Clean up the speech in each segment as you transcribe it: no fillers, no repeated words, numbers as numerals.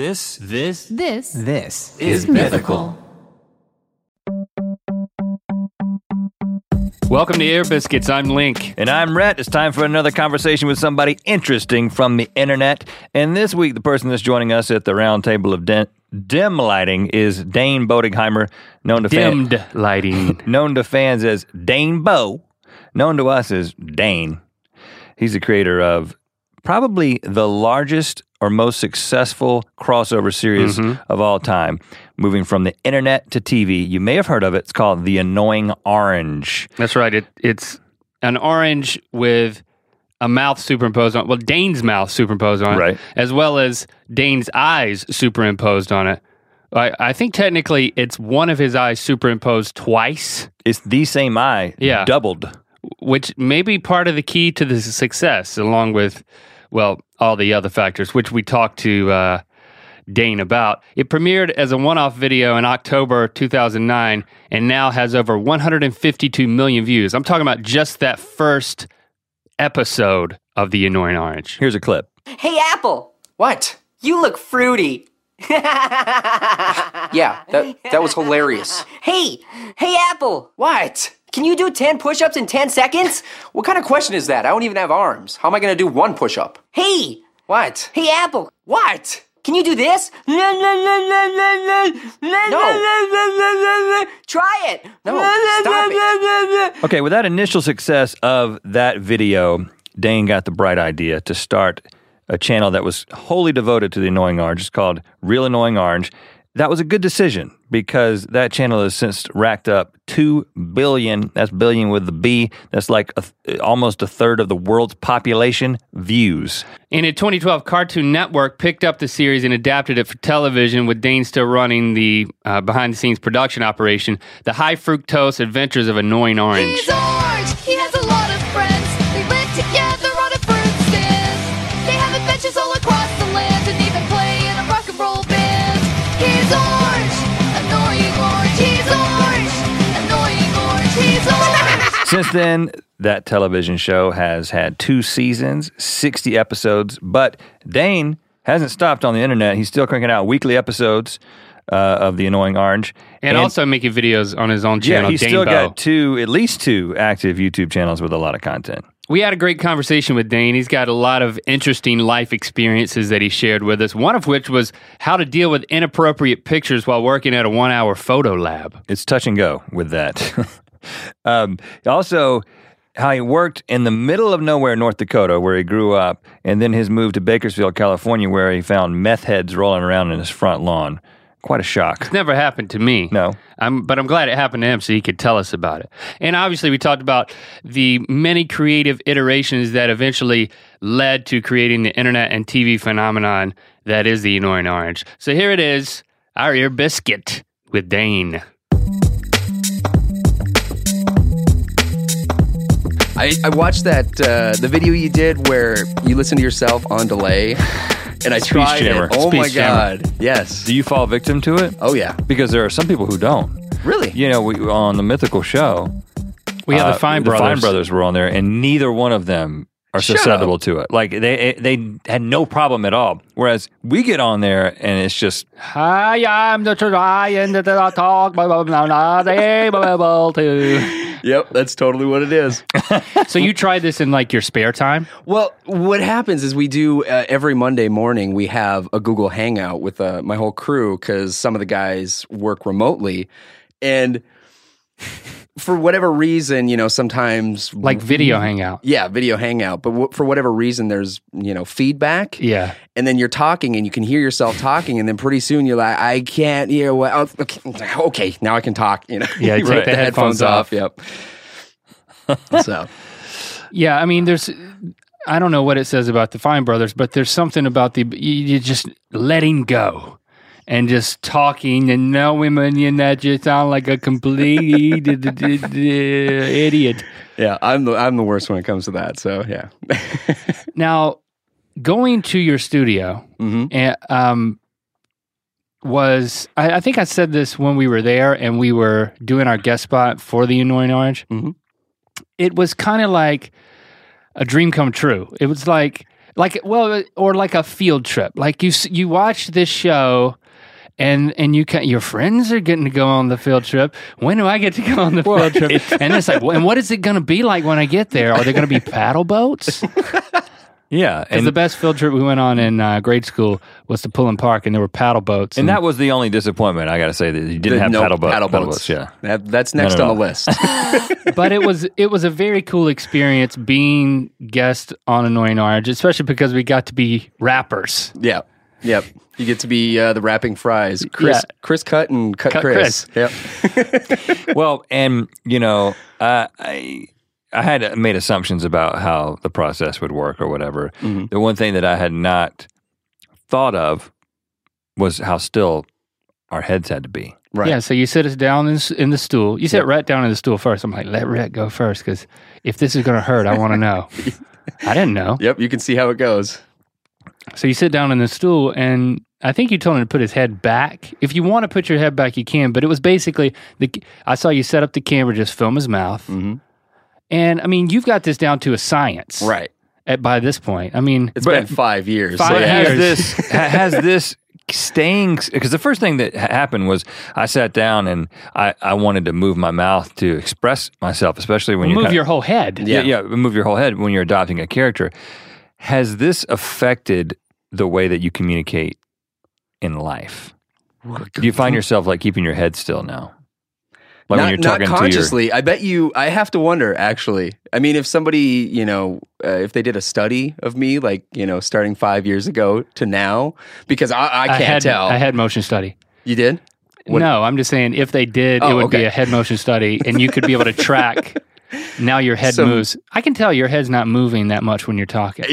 This is mythical. Welcome to Air Biscuits. I'm Link. And I'm Rhett. It's time for another conversation with somebody interesting from the internet. And this week, the person that's joining us at the round table of dim lighting is Dane Boedigheimer, known to fans as Dane Bo, known to us as Dane. He's the creator of probably the largest or most successful crossover series of all time, moving from the internet to TV. You may have heard of it. It's called The Annoying Orange. That's right. It's an orange with a mouth superimposed on it. Well, Dane's mouth superimposed on it, right, as well as Dane's eyes superimposed on it. I think technically it's one of his eyes superimposed twice. It's the same eye, doubled. Which may be part of the key to the success, along with, well, all the other factors, which we talked to Dane about. It premiered as a one-off video in October 2009 and now has over 152 million views. I'm talking about just that first episode of The Annoying Orange. Here's a clip. Hey, Apple. What? You look fruity. Yeah, that was hilarious. Hey, Apple. What? Can you do 10 push-ups in 10 seconds? What kind of question is that? I don't even have arms. How am I going to do one push-up? Hey! What? Hey, Apple. What? Can you do this? No. Try it. No, stop it. Okay, with that initial success of that video, Dane got the bright idea to start a channel that was wholly devoted to The Annoying Orange. It's called Real Annoying Orange. That was a good decision because that channel has since racked up 2 billion, that's billion with the B, that's like almost a third of the world's population views. And in 2012, Cartoon Network picked up the series and adapted it for television, with Dane still running the behind-the-scenes production operation, The High Fructose Adventures of Annoying Orange. He's orange! He has a lot of friends! They live together on a fruit stand! They have adventures all across the land and even play in a rock and roll band! He's orange, annoying orange, he's orange, annoying orange, he's orange. Since then, that television show has had 2 seasons, 60 episodes, but Dane hasn't stopped on the internet. He's still cranking out weekly episodes of The Annoying Orange. And also making videos on his own channel, he's Dane still Bo. Got at least two active YouTube channels with a lot of content. We had a great conversation with Dane. He's got a lot of interesting life experiences that he shared with us, one of which was how to deal with inappropriate pictures while working at a 1-hour photo lab. It's touch and go with that. Also, how he worked in the middle of nowhere, North Dakota, where he grew up, and then his move to Bakersfield, California, where he found meth heads rolling around in his front lawn. Quite a shock. It's never happened to me. No. But I'm glad it happened to him so he could tell us about it. And obviously we talked about the many creative iterations that eventually led to creating the internet and TV phenomenon that is The Annoying Orange. So here it is, our Ear Biscuit with Dane. I watched that, the video you did where you listen to yourself on delay. And I tried it. Oh my God. Yes. Do you fall victim to it? Oh yeah. Because there are some people who don't. Really? You know, on the mythical show, we had the Fine Brothers. The Fine Brothers were on there, and neither one of them are susceptible to it. Like they had no problem at all. Whereas we get on there, and it's just I am the trying to talk, but I'm not able to. Yep, that's totally what it is. So you tried this in like your spare time? Well, what happens is we do every Monday morning, we have a Google Hangout with my whole crew because some of the guys work remotely. And for whatever reason, you know, sometimes... Like video hangout. Yeah, video hangout. But for whatever reason, there's, you know, feedback. Yeah. And then you're talking and you can hear yourself talking. And then pretty soon you're like, I can't hear what... Okay, now I can talk. You know? Yeah, you take the headphones off. Yep. So. Yeah, I mean, there's... I don't know what it says about the Fine Brothers, but there's something about the... You're just letting go. And just talking and knowing and that you sound like a complete idiot. Yeah, I'm the worst when it comes to that. So yeah. Now, going to your studio and, was I think I said this when we were there and we were doing our guest spot for The Annoying Orange. It was kind of like a dream come true. It was like Like, well, or like a field trip. Like you watch this show, and your friends are getting to go on the field trip. When do I get to go on the field trip? And it's like, and what is it going to be like when I get there? Are there going to be paddle boats? Yeah, and the best field trip we went on in grade school was to Pullen Park, and there were paddle boats. And that was the only disappointment, I got to say, that you didn't have paddle boats. Yeah, that's next on the list. But it was a very cool experience being guest on Annoying Orange, especially because we got to be rappers. Yeah, yep. You get to be the rapping fries, Chris Cut and Cut Chris. Yep. Well, and you know, I had made assumptions about how the process would work or whatever. Mm-hmm. The one thing that I had not thought of was how still our heads had to be. Right. Yeah, so you sit us down in the stool. You sit Rhett down in the stool first. I'm like, let Rhett go first, because if this is going to hurt, I want to know. I didn't know. Yep, you can see how it goes. So you sit down in the stool, and I think you told him to put his head back. If you want to put your head back, you can, but it was basically, I saw you set up the camera, just film his mouth. Mm-hmm. And I mean, you've got this down to a science, right? By this point, I mean, it's been 5 years. Has this staying? Because the first thing that happened was I sat down and I wanted to move my mouth to express myself, especially when you move your whole head. Yeah, move your whole head when you're adopting a character. Has this affected the way that you communicate in life? Do you find yourself like keeping your head still now? Like not, when you're talking, not consciously. I bet you, I have to wonder, actually. I mean, if somebody, you know, if they did a study of me, like, you know, starting 5 years ago to now, because I can't tell. I had motion study. You did? What? No, I'm just saying if they did, it would be a head motion study, and you could be able to track. Now your head moves. I can tell your head's not moving that much when you're talking.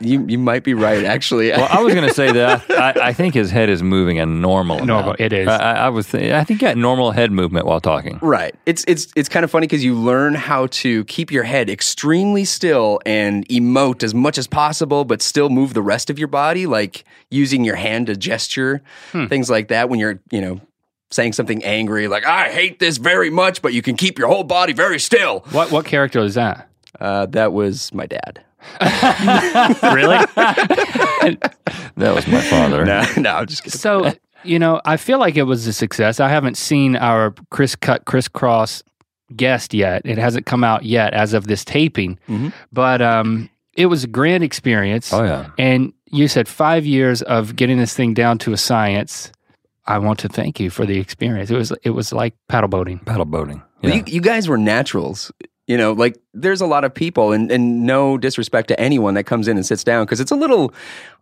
You might be right, actually. Well, I was going to say that I think his head is moving a normal amount. It is. I think you got normal head movement while talking. Right. It's kind of funny because you learn how to keep your head extremely still and emote as much as possible, but still move the rest of your body, like using your hand to gesture, things like that when you're, you know, saying something angry, like, I hate this very much, but you can keep your whole body very still. What character is that? That was my dad. Really? That was my father. No, I'm just kidding. So, you know, I feel like it was a success. I haven't seen our Chris Cut, Chris Cross guest yet. It hasn't come out yet as of this taping. Mm-hmm. But it was a grand experience. Oh, yeah. And you said 5 years of getting this thing down to a science. I want to thank you for the experience. It was like paddle boating. Paddle boating. Yeah. Well, you guys were naturals. You know, like there's a lot of people, and no disrespect to anyone that comes in and sits down, because it's a little,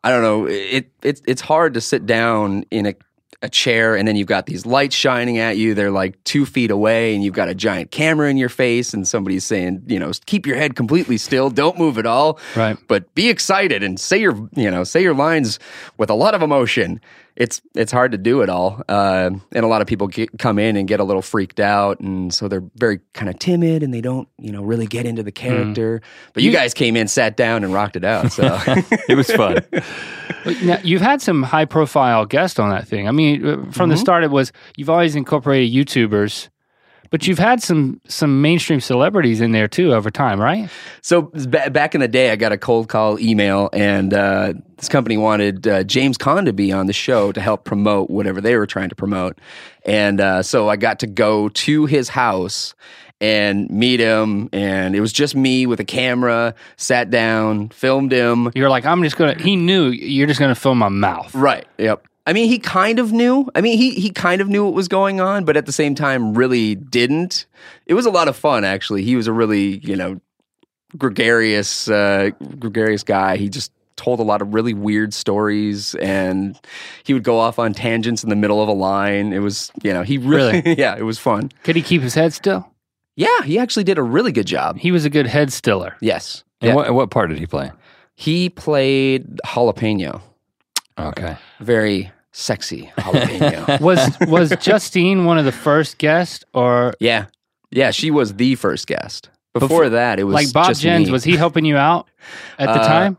I don't know, it's hard to sit down in a chair, and then you've got these lights shining at you. They're like 2 feet away, and you've got a giant camera in your face, and somebody's saying, you know, keep your head completely still, don't move at all, right? But be excited and say your lines with a lot of emotion. It's hard to do it all, and a lot of people come in and get a little freaked out, and so they're very kind of timid, and they don't, you know, really get into the character. But you guys came in, sat down, and rocked it out. So it was fun. Now, you've had some high-profile guests on that thing. I mean, from the start, it was, you've always incorporated YouTubers, but you've had some mainstream celebrities in there, too, over time, right? So back in the day, I got a cold call email, and this company wanted James Caan to be on the show to help promote whatever they were trying to promote. And so I got to go to his house and meet him, and it was just me with a camera, sat down, filmed him. You were like, he knew, you're just gonna film my mouth. Right, yep. I mean, he kind of knew. I mean, he kind of knew what was going on, but at the same time really didn't. It was a lot of fun, actually. He was a really, you know, gregarious guy. He just told a lot of really weird stories, and he would go off on tangents in the middle of a line. It was, you know, he really? Yeah, it was fun. Could he keep his head still? Yeah, he actually did a really good job. He was a good head stiller. Yes. And yeah. What part did he play? He played Jalapeno. Okay. Very sexy Jalapeno. Was Justine one of the first guests, or? Yeah. Yeah, she was the first guest. Before that, it was like Bob just Jens. Me. Was he helping you out at the time?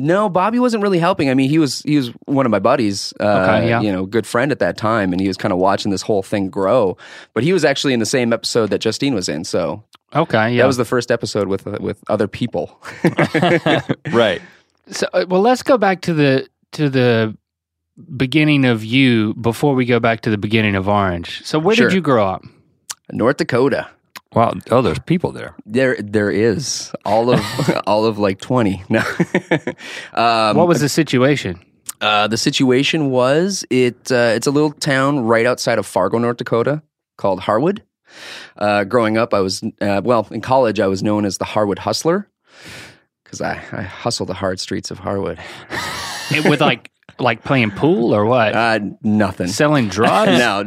No, Bobby wasn't really helping. I mean, he was one of my buddies, you know, good friend at that time, and he was kind of watching this whole thing grow. But he was actually in the same episode that Justine was in, so that was the first episode with other people. Right. So, well, let's go back to the beginning of you before we go back to the beginning of Orange. So, where did you grow up? North Dakota. Wow! Oh, there's people there. There is all of like 20. No. What was the situation? The situation was it's a little town right outside of Fargo, North Dakota, called Harwood. Growing up, I was in college. I was known as the Harwood Hustler because I hustled the hard streets of Harwood. With like playing pool or what? Nothing. Selling drugs? No.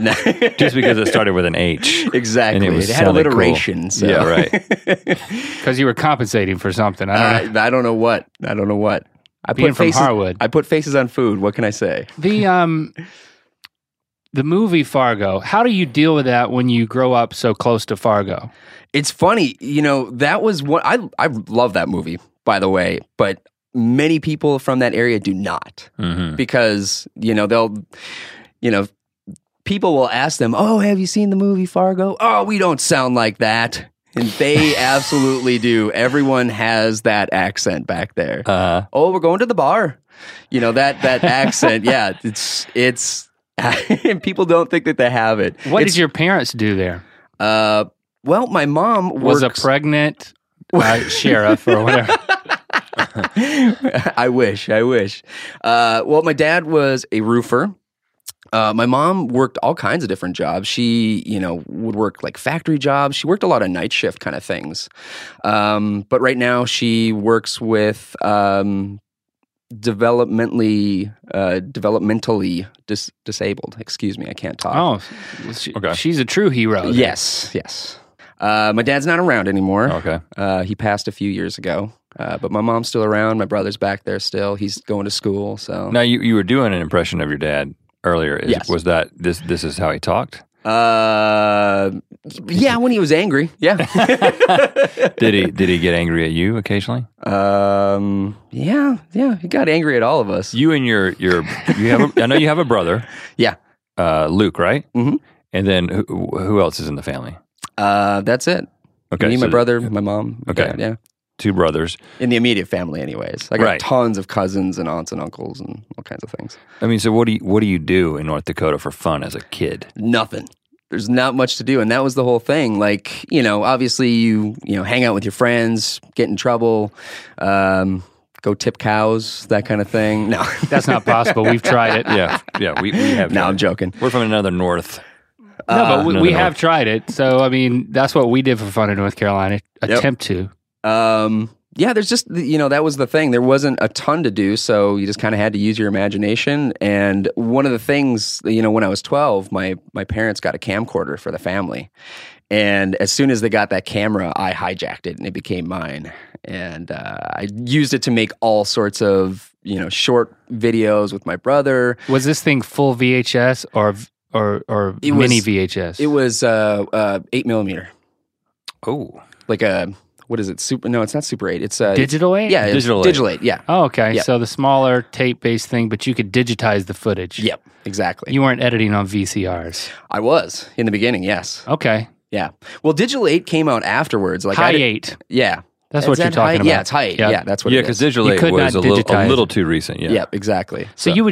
Just because it started with an H. Exactly. And it had alliteration. Cool. So. Yeah, right. Because you were compensating for something. I don't know what. Being from Harwood. I put faces on food. What can I say? The movie Fargo, how do you deal with that when you grow up so close to Fargo? It's funny. You know, that was what... I love that movie, by the way, but... many people from that area do not, because, you know, people will ask them, oh, have you seen the movie Fargo? Oh, we don't sound like that. And they absolutely do. Everyone has that accent back there. Oh, we're going to the bar. You know, that accent. Yeah. It's, and people don't think that they have it. What did your parents do there? Well, my mom was a pregnant sheriff or whatever. I wish. Well, my dad was a roofer. My mom worked all kinds of different jobs. She, would work like factory jobs. She worked a lot of night shift kind of things. But right now she works with developmentally disabled. Excuse me, I can't talk. Oh, she's a true hero. Then. Yes. My dad's not around anymore. Okay. He passed a few years ago. But my mom's still around. My brother's back there still. He's going to school. So now you were doing an impression of your dad earlier. Yes. Was that this is how he talked? Yeah, when he was angry. Yeah. Did he get angry at you occasionally? Yeah. He got angry at all of us. You and I know you have a brother. Yeah. Luke, right? Mm-hmm. And then who else is in the family? That's it. Okay. Me, my brother, my mom. Okay. Dad, yeah. Two brothers. In the immediate family anyways. I got tons of cousins and aunts and uncles and all kinds of things. I mean, so what do you do in North Dakota for fun as a kid? Nothing. There's not much to do, and that was the whole thing. Like, obviously you hang out with your friends, get in trouble, go tip cows, that kind of thing. No. That's not possible. We've tried it. Yeah, we have. No, I'm joking. We're from another north. No, but we have tried it. So, I mean, that's what we did for fun in North Carolina. Attempt to. Yeah, there's just, that was the thing. There wasn't a ton to do, so you just kind of had to use your imagination. And one of the things, when I was 12, my parents got a camcorder for the family. And as soon as they got that camera, I hijacked it and it became mine. And I used it to make all sorts of, short videos with my brother. Was this thing full VHS or mini VHS? It was 8 millimeter. Oh. Like a... What is it? No, it's not Super 8. It's Digital 8? Yeah, Digital 8, yeah. Oh, okay. Yep. So the smaller tape-based thing, but you could digitize the footage. Yep, exactly. You weren't editing on VCRs. I was, in the beginning, yes. Okay. Yeah. Well, Digital 8 came out afterwards. Like Hi-8. Yeah. That's what you're talking about. Yeah, it's Hi-8. Yep. Yeah, that's what it is. Yeah, because Digital 8 was a little too recent. Yeah. Yep, exactly. So you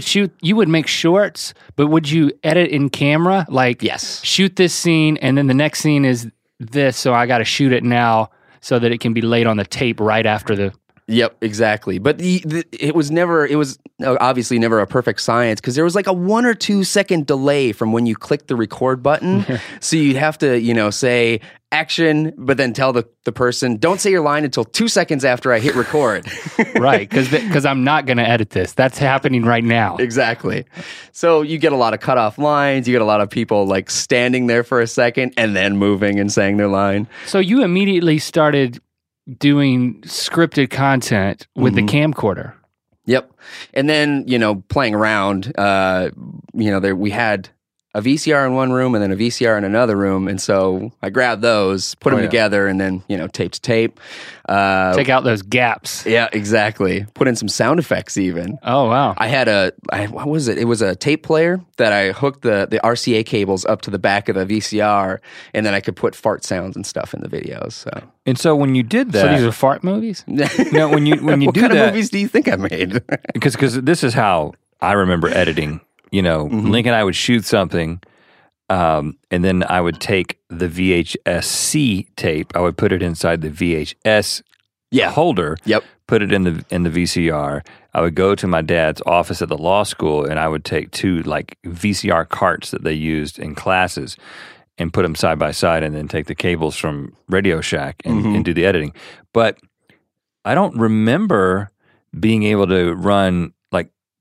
would make shorts, but would you edit in camera? Like, yes. Shoot this scene, and then the next scene is this, so I got to shoot it now. So that it can be laid on the tape right after the... Yep, exactly. But it was obviously never a perfect science because there was like a 1 or 2 second delay from when you click the record button. So you'd have to, say action, but then tell the person, don't say your line until 2 seconds after I hit record. Right, because I'm not going to edit this. That's happening right now. Exactly. So you get a lot of cutoff lines. You get a lot of people like standing there for a second and then moving and saying their line. So you immediately started... doing scripted content with the camcorder. Yep. And then, playing around, we had a VCR in one room and then a VCR in another room. And so I grabbed those, put them together, and then, you know, tape to tape. Take out those gaps. Yeah, exactly. Put in some sound effects even. Oh, wow. I had what was it? It was a tape player that I hooked the RCA cables up to the back of the VCR, and then I could put fart sounds and stuff in the videos. So. And so when you did that... So these are fart movies? No, when you do that... What kind of movies do you think I made? Because this is how I remember editing. You know, mm-hmm. Link and I would shoot something, and then I would take the VHS-C tape. I would put it inside the VHS holder. Yep. Put it in the VCR. I would go to my dad's office at the law school, and I would take two like VCR carts that they used in classes, and put them side by side, and then take the cables from Radio Shack and do the editing. But I don't remember being able to run.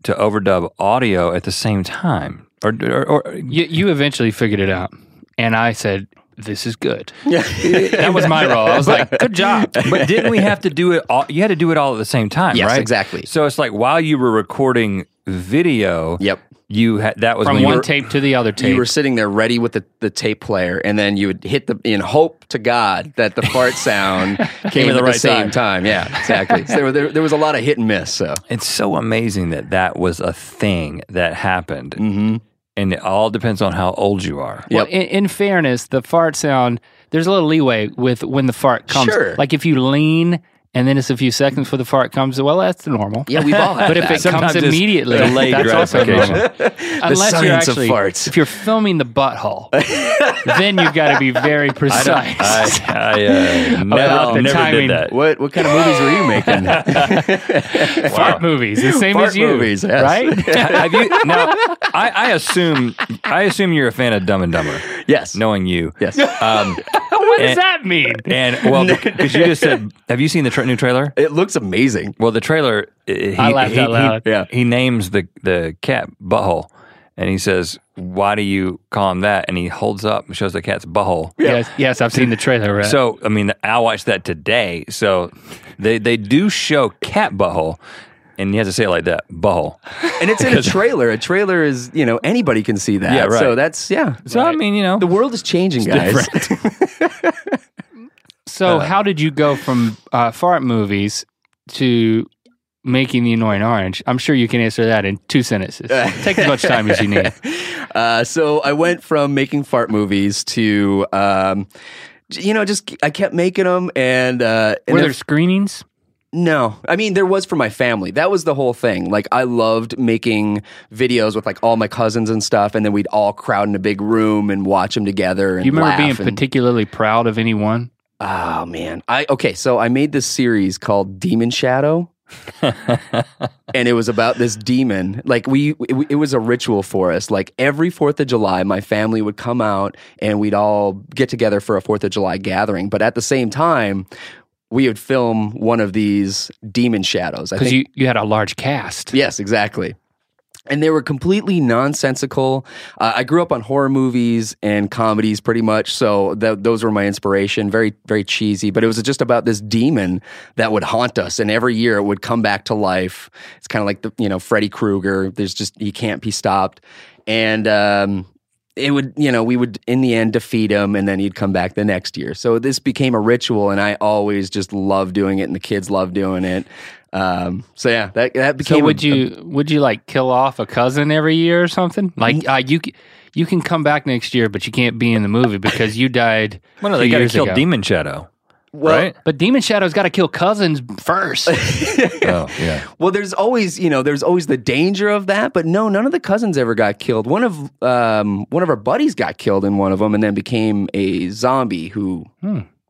To overdub audio at the same time, or you eventually figured it out, and I said, "This is good." Yeah. That was my role. I was like, "Good job!" But didn't we have to do it all? You had to do it all at the same time, yes, right? Yes, exactly. So it's like while you were recording video, yep, you had that was from one tape to the other tape. You were sitting there ready with the tape player, and then you would hit in hope to God that the fart sound came at the right same time. Yeah, exactly. So there was a lot of hit and miss. So it's so amazing that was a thing that happened, mm-hmm. and it all depends on how old you are. Yep. Well, in fairness, the fart sound, there's a little leeway with when the fart comes. Sure. Like if you lean. And then it's a few seconds before the fart comes. Well, that's normal. Yeah, we've all had that. But if it comes immediately, that's also normal. Unless you're actually, if you're filming the butthole, then you've got to be very precise. I never did that. What kind of movies were you making? Fart movies, the same fart as you, movies, yes. Right? Have you, now, I assume you're a fan of Dumb and Dumber. Yes, knowing you. Yes. What does that mean? And well, because you just said, have you seen the new trailer? It looks amazing. Well, the trailer, I laughed out loud. He names the cat Butthole, and he says, "Why do you call him that?" And he holds up and shows the cat's butthole. Yeah. Yes, I've seen the trailer. Right? So, I mean, I watched that today. So, they do show cat butthole. And he has to say it like that, butthole. And it's in a trailer. A trailer is, you know, anybody can see that. Yeah, right. So that's, yeah. So, right. I mean, you know. The world is changing, guys. So how did you go from fart movies to making The Annoying Orange? I'm sure you can answer that in 2 sentences. Take as much time as you need. So I went from making fart movies to, you know, just I kept making them. And were there screenings? No. I mean, there was for my family. That was the whole thing. Like, I loved making videos with, like, all my cousins and stuff, and then we'd all crowd in a big room and watch them together and laugh. Do you remember being particularly proud of any one? Oh, man. So I made this series called Demon Shadow. And it was about this demon. Like it was a ritual for us. Like every 4th of July, my family would come out and we'd all get together for a 4th of July gathering. But at the same time, we would film one of these demon shadows. Because you had a large cast. Yes, exactly. And they were completely nonsensical. I grew up on horror movies and comedies pretty much, so those were my inspiration. Very, very cheesy, but it was just about this demon that would haunt us, and every year it would come back to life. It's kind of like Freddy Krueger. There's just, he can't be stopped. And it would, we would in the end defeat him, and then he'd come back the next year. So this became a ritual, and I always just loved doing it, and the kids loved doing it. So yeah, that became. So would you like kill off a cousin every year or something? Like you can come back next year, but you can't be in the movie because you died. Well, no, they got to kill Demon Shadow. Well, right? But Demon Shadow's got to kill cousins first. Oh, yeah. Well, there's always the danger of that, but no, none of the cousins ever got killed. One of our buddies got killed in one of them, and then became a zombie who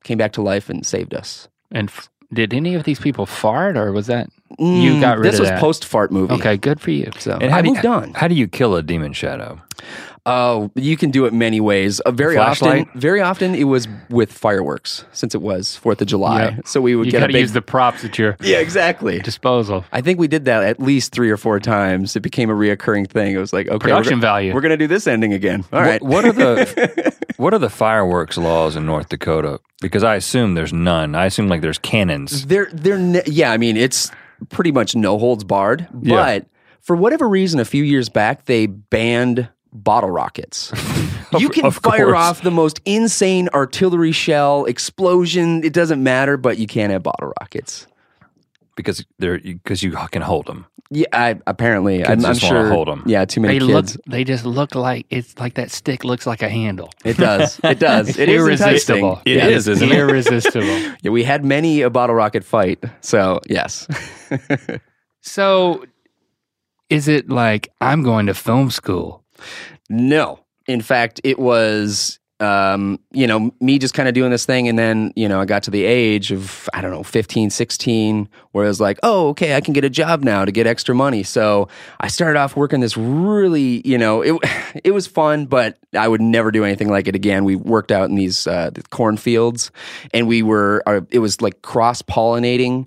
came back to life and saved us. And did any of these people fart, or was that you got rid of that? This was post-fart movie. Okay, good for you. So and I moved on. How do you kill a demon shadow? Oh, you can do it many ways. Very often it was with fireworks, since it was 4th of July. Yeah. So we would get a big... You gotta use the props at your... Yeah, exactly. ...disposal. I think we did that at least 3 or 4 times. It became a reoccurring thing. It was like, okay... Production value. We're gonna do this ending again. All right. What are the fireworks laws in North Dakota? Because I assume there's none. I assume, like, there's cannons. Yeah, I mean, it's pretty much no holds barred. But for whatever reason, a few years back, they banned... bottle rockets. You can fire off the most insane artillery shell explosion. It doesn't matter, but you can't have bottle rockets. Because they're you can hold them. Yeah, apparently. Kids I'm sure. Want to hold them. Yeah, too many kids. They just look like it's like that stick looks like a handle. It does. It does. It is irresistible. It is, isn't it? Irresistible. Yeah, we had many a bottle rocket fight. So yes. So, is it like I'm going to film school? No. In fact, it was. You know, me just kind of doing this thing, and then, you know, I got to the age of, I don't know, 15, 16, where I was like, oh, okay, I can get a job now to get extra money. So I started off working this really, you know, it was fun, but I would never do anything like it again. We worked out in these cornfields, and we were, it was like cross-pollinating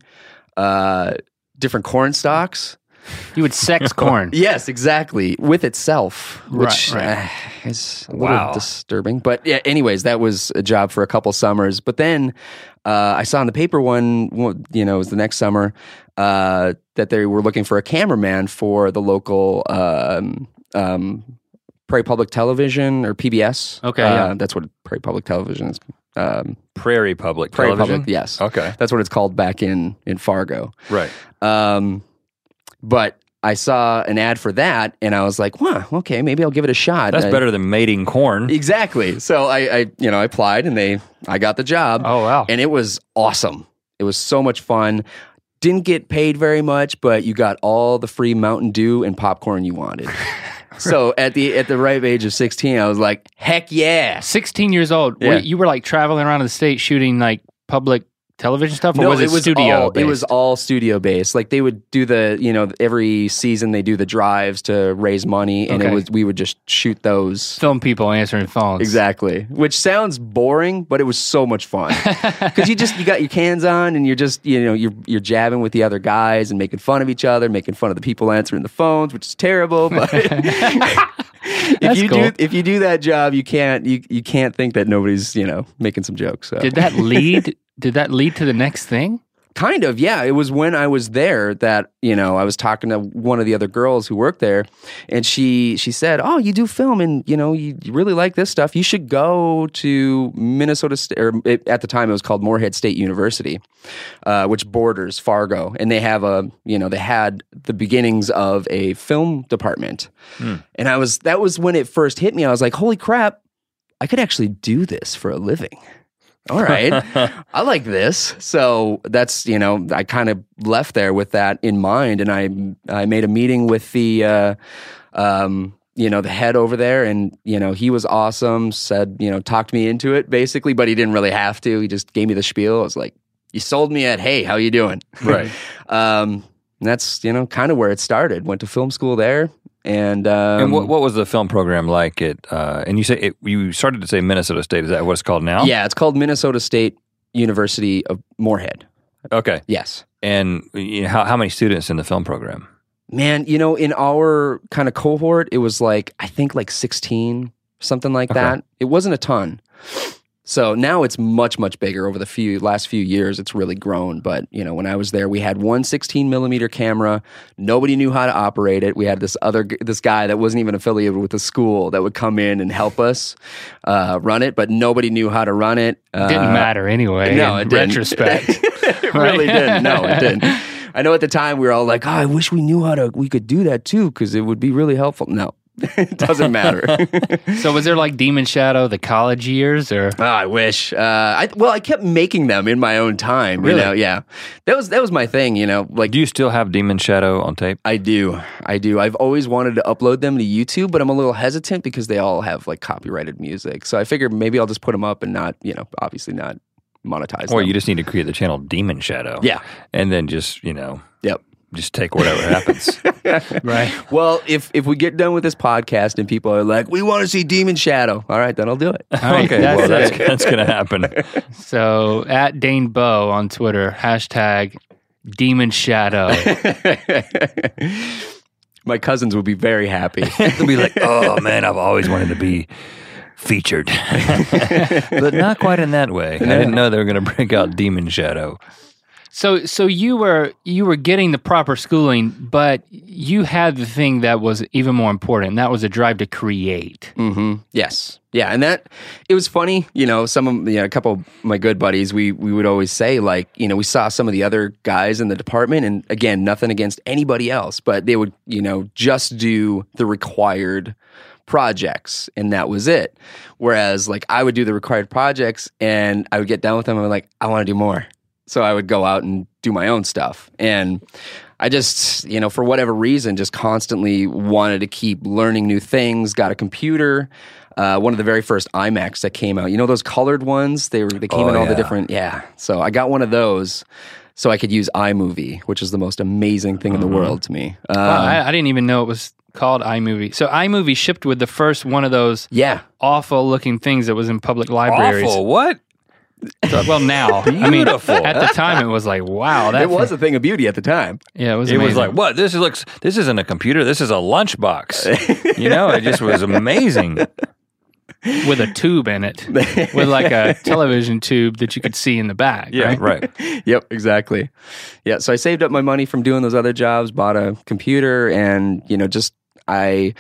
different corn stalks. You would sex corn. Yes, exactly. With itself, which right. Is a little disturbing. But yeah, anyways, that was a job for a couple summers. But then I saw in the paper one, you know, it was the next summer, that they were looking for a cameraman for the local Prairie Public Television or PBS. Okay. Yeah. That's what Prairie Public Television is. Prairie Public Television? Prairie Public, yes. Okay. That's what it's called back in Fargo. Right. But I saw an ad for that, and I was like, "Wow, okay, maybe I'll give it a shot." That's better than mating corn. Exactly. So I applied, and I got the job. Oh wow! And it was awesome. It was so much fun. Didn't get paid very much, but you got all the free Mountain Dew and popcorn you wanted. So at the ripe age of 16, I was like, "Heck yeah!" 16 years old. Yeah. You were like traveling around the state shooting like public television stuff, or no, was it studio-based? It was all studio-based. Like, they would do the, you know, every season they do the drives to raise money, and okay. We would just shoot those. Film people answering phones. Exactly. Which sounds boring, but it was so much fun. Because you got your cans on, and you're just, you know, you're jabbing with the other guys and making fun of each other, making fun of the people answering the phones, which is terrible, but... if you do that job, you can't think that nobody's, you know, making some jokes. So. Did that lead to the next thing? Kind of, yeah. It was when I was there that, you know, I was talking to one of the other girls who worked there, and she said, "Oh, you do film, and you know, you really like this stuff. You should go to Minnesota State, or at the time it was called Moorhead State University, which borders Fargo, and they have they had the beginnings of a film department." And that was when it first hit me. I was like, "Holy crap! I could actually do this for a living." All right. I like this. So that's, you know, I kind of left there with that in mind. And I made a meeting with the, you know, the head over there. And, you know, he was awesome, said, you know, talked me into it basically, but he didn't really have to. He just gave me the spiel. I was like, you sold me at, hey, how you doing? Right. And that's, you know, kind of where it started. Went to film school there. And what was the film program like? And you started to say Minnesota State. Is that what it's called now? Yeah, it's called Minnesota State University of Moorhead. Okay. Yes. And you know, how many students in the film program? Man, you know, in our kind of cohort, it was like, I think like 16, something like that. It wasn't a ton. So now it's much, much bigger. Over the last few years, it's really grown. But, you know, when I was there, we had one 16-millimeter camera. Nobody knew how to operate it. We had this guy that wasn't even affiliated with the school that would come in and help us run it, but nobody knew how to run it. Didn't matter anyway. No, it didn't. In retrospect. It really didn't. No, it didn't. I know at the time we were all like, oh, I wish we knew we could do that too, because it would be really helpful. No. It doesn't matter. So was there like Demon Shadow the college years, or? Oh, I wish. I kept making them in my own time. Really? You know, yeah. That was my thing, you know. Like, do you still have Demon Shadow on tape? I do. I've always wanted to upload them to YouTube, but I'm a little hesitant because they all have like copyrighted music. So I figured maybe I'll just put them up and not, you know, obviously not monetize them. Or you just need to create the channel Demon Shadow. Yeah. And then just, you know. Yep. Just take whatever happens. Right. Well, if we get done with this podcast and people are like, we want to see Demon Shadow, all right, then I'll do it. Right, okay, that's going to happen. So, at Dane Bo on Twitter, hashtag Demon Shadow. My cousins will be very happy. They'll be like, oh, man, I've always wanted to be featured. But not quite in that way. No. I didn't know they were going to break out Demon Shadow. So you were getting the proper schooling, but you had the thing that was even more important. And that was a drive to create. Mm-hmm. Yes. Yeah. And that, it was funny, you know, a couple of my good buddies, we would always say, like, you know, we saw some of the other guys in the department, and again, nothing against anybody else, but they would, you know, just do the required projects, and that was it. Whereas, like, I would do the required projects, and I would get done with them, and I'm like, I want to do more. So I would go out and do my own stuff. And I just, you know, for whatever reason, just constantly wanted to keep learning new things. Got a computer, one of the very first iMacs that came out. You know those colored ones? They came in all the different, yeah. So I got one of those so I could use iMovie, which is the most amazing thing in the world to me. Wow, I didn't even know it was called iMovie. So iMovie shipped with the first one of those awful looking things that was in public libraries. Awful, what? So, well, now, I mean, at the time, it was like, wow. It was a thing of beauty at the time. Yeah, it was like, what? This isn't a computer. This is a lunchbox. You know, it just was amazing. With a tube in it. With like a television tube that you could see in the back. Yeah, right. Yep, exactly. Yeah, so I saved up my money from doing those other jobs, bought a computer, and, you know, just... I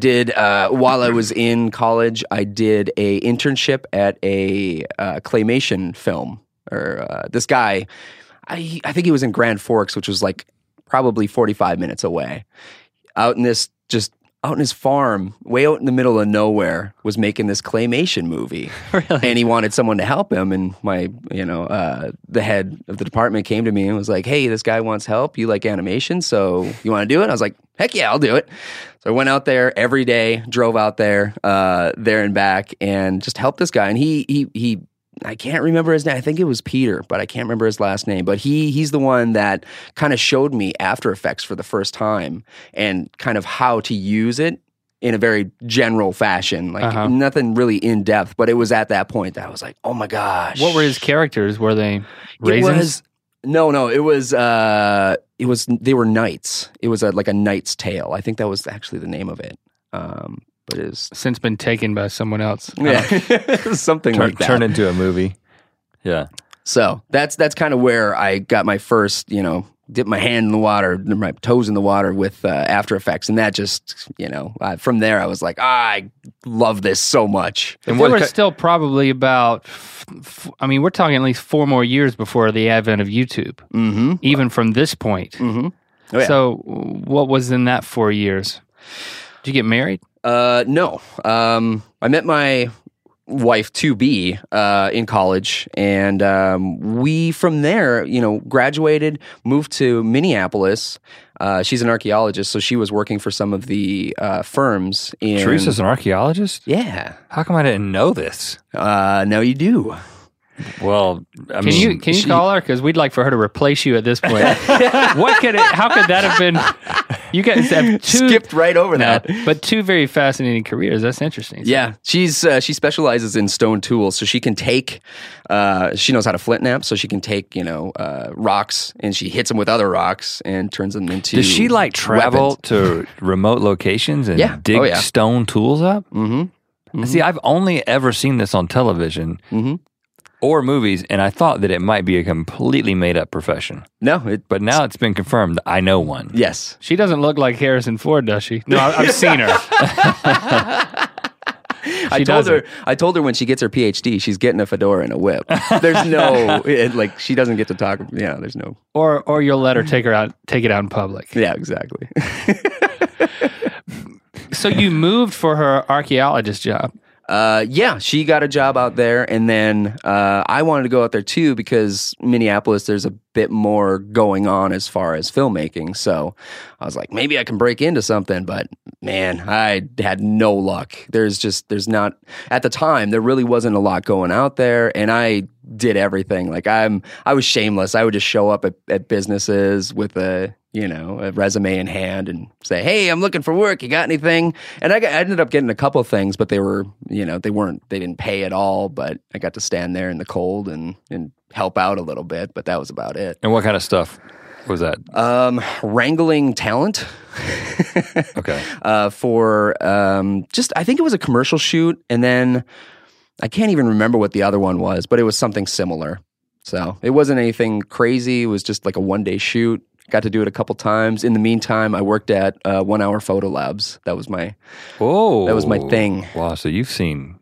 did while I was in college, I did a internship at a claymation film. Or this guy, I think he was in Grand Forks, which was like probably 45 minutes away. Out in his farm, way out in the middle of nowhere, was making this claymation movie. Really? And he wanted someone to help him. And my, you know, the head of the department came to me and was like, hey, this guy wants help. You like animation, so you want to do it? I was like, heck yeah, I'll do it. So I went out there every day, drove out there, there and back, and just helped this guy. And he I can't remember his name. I think it was Peter, but I can't remember his last name. But he's the one that kind of showed me After Effects for the first time and kind of how to use it in a very general fashion. Like nothing really in-depth, but it was at that point that I was like, oh my gosh. What were his characters? Were they raisins? It was they were knights. It was like a knight's tale. I think that was actually the name of it. But it has since been taken by someone else. Yeah, something like that. Turned into a movie. Yeah. So that's kind of where I got my first, you know, dip my hand in the water, my toes in the water with After Effects, and that just, you know, from there I was like, I love this so much. And there were still probably about, I mean, we're talking at least 4 more years before the advent of YouTube, even from this point. Mm-hmm. Oh, yeah. So what was in that 4 years? Did you get married? No. I met my wife, to be, in college, and we, from there, you know, graduated, moved to Minneapolis. She's an archaeologist, so she was working for some of the firms in... Teresa's an archaeologist? Yeah. How come I didn't know this? Now you do. Well, I mean, can you call her? Because we'd like for her to replace you at this point. How could that have been? You guys have skipped right over that. But 2 very fascinating careers. That's interesting. Yeah, she specializes in stone tools, so she can take. She knows how to flint nap, so she can take, you know, rocks, and she hits them with other rocks and turns them into. Does she like travel to remote locations and dig stone tools up? Mm-hmm. See, I've only ever seen this on television. Mm-hmm. Or movies, and I thought that it might be a completely made-up profession. No, but now it's been confirmed. I know one. Yes, she doesn't look like Harrison Ford, does she? No, I've seen her. I told her when she gets her PhD, she's getting a fedora and a whip. There's no, she doesn't get to talk. Yeah, there's no. Or you'll let her take it out in public. Yeah, exactly. So you moved for her archaeologist job. She got a job out there, and then I wanted to go out there too, because Minneapolis, there's a bit more going on as far as filmmaking. So I was like, maybe I can break into something, but man, I had no luck. There's not, at the time, there really wasn't a lot going out there, and I did everything. Like I was shameless. I would just show up at businesses with a resume in hand and say, hey, I'm looking for work. You got anything? And I ended up getting a couple of things, but they were, you know, they didn't pay at all, but I got to stand there in the cold and help out a little bit, but that was about it. And what kind of stuff was that? Wrangling talent. Okay. For I think it was a commercial shoot, and then I can't even remember what the other one was, but it was something similar. So it wasn't anything crazy. It was just like a one-day shoot. Got to do it a couple times. In the meantime, I worked at 1 Hour Photo Labs. That was my thing. Wow! So you've seen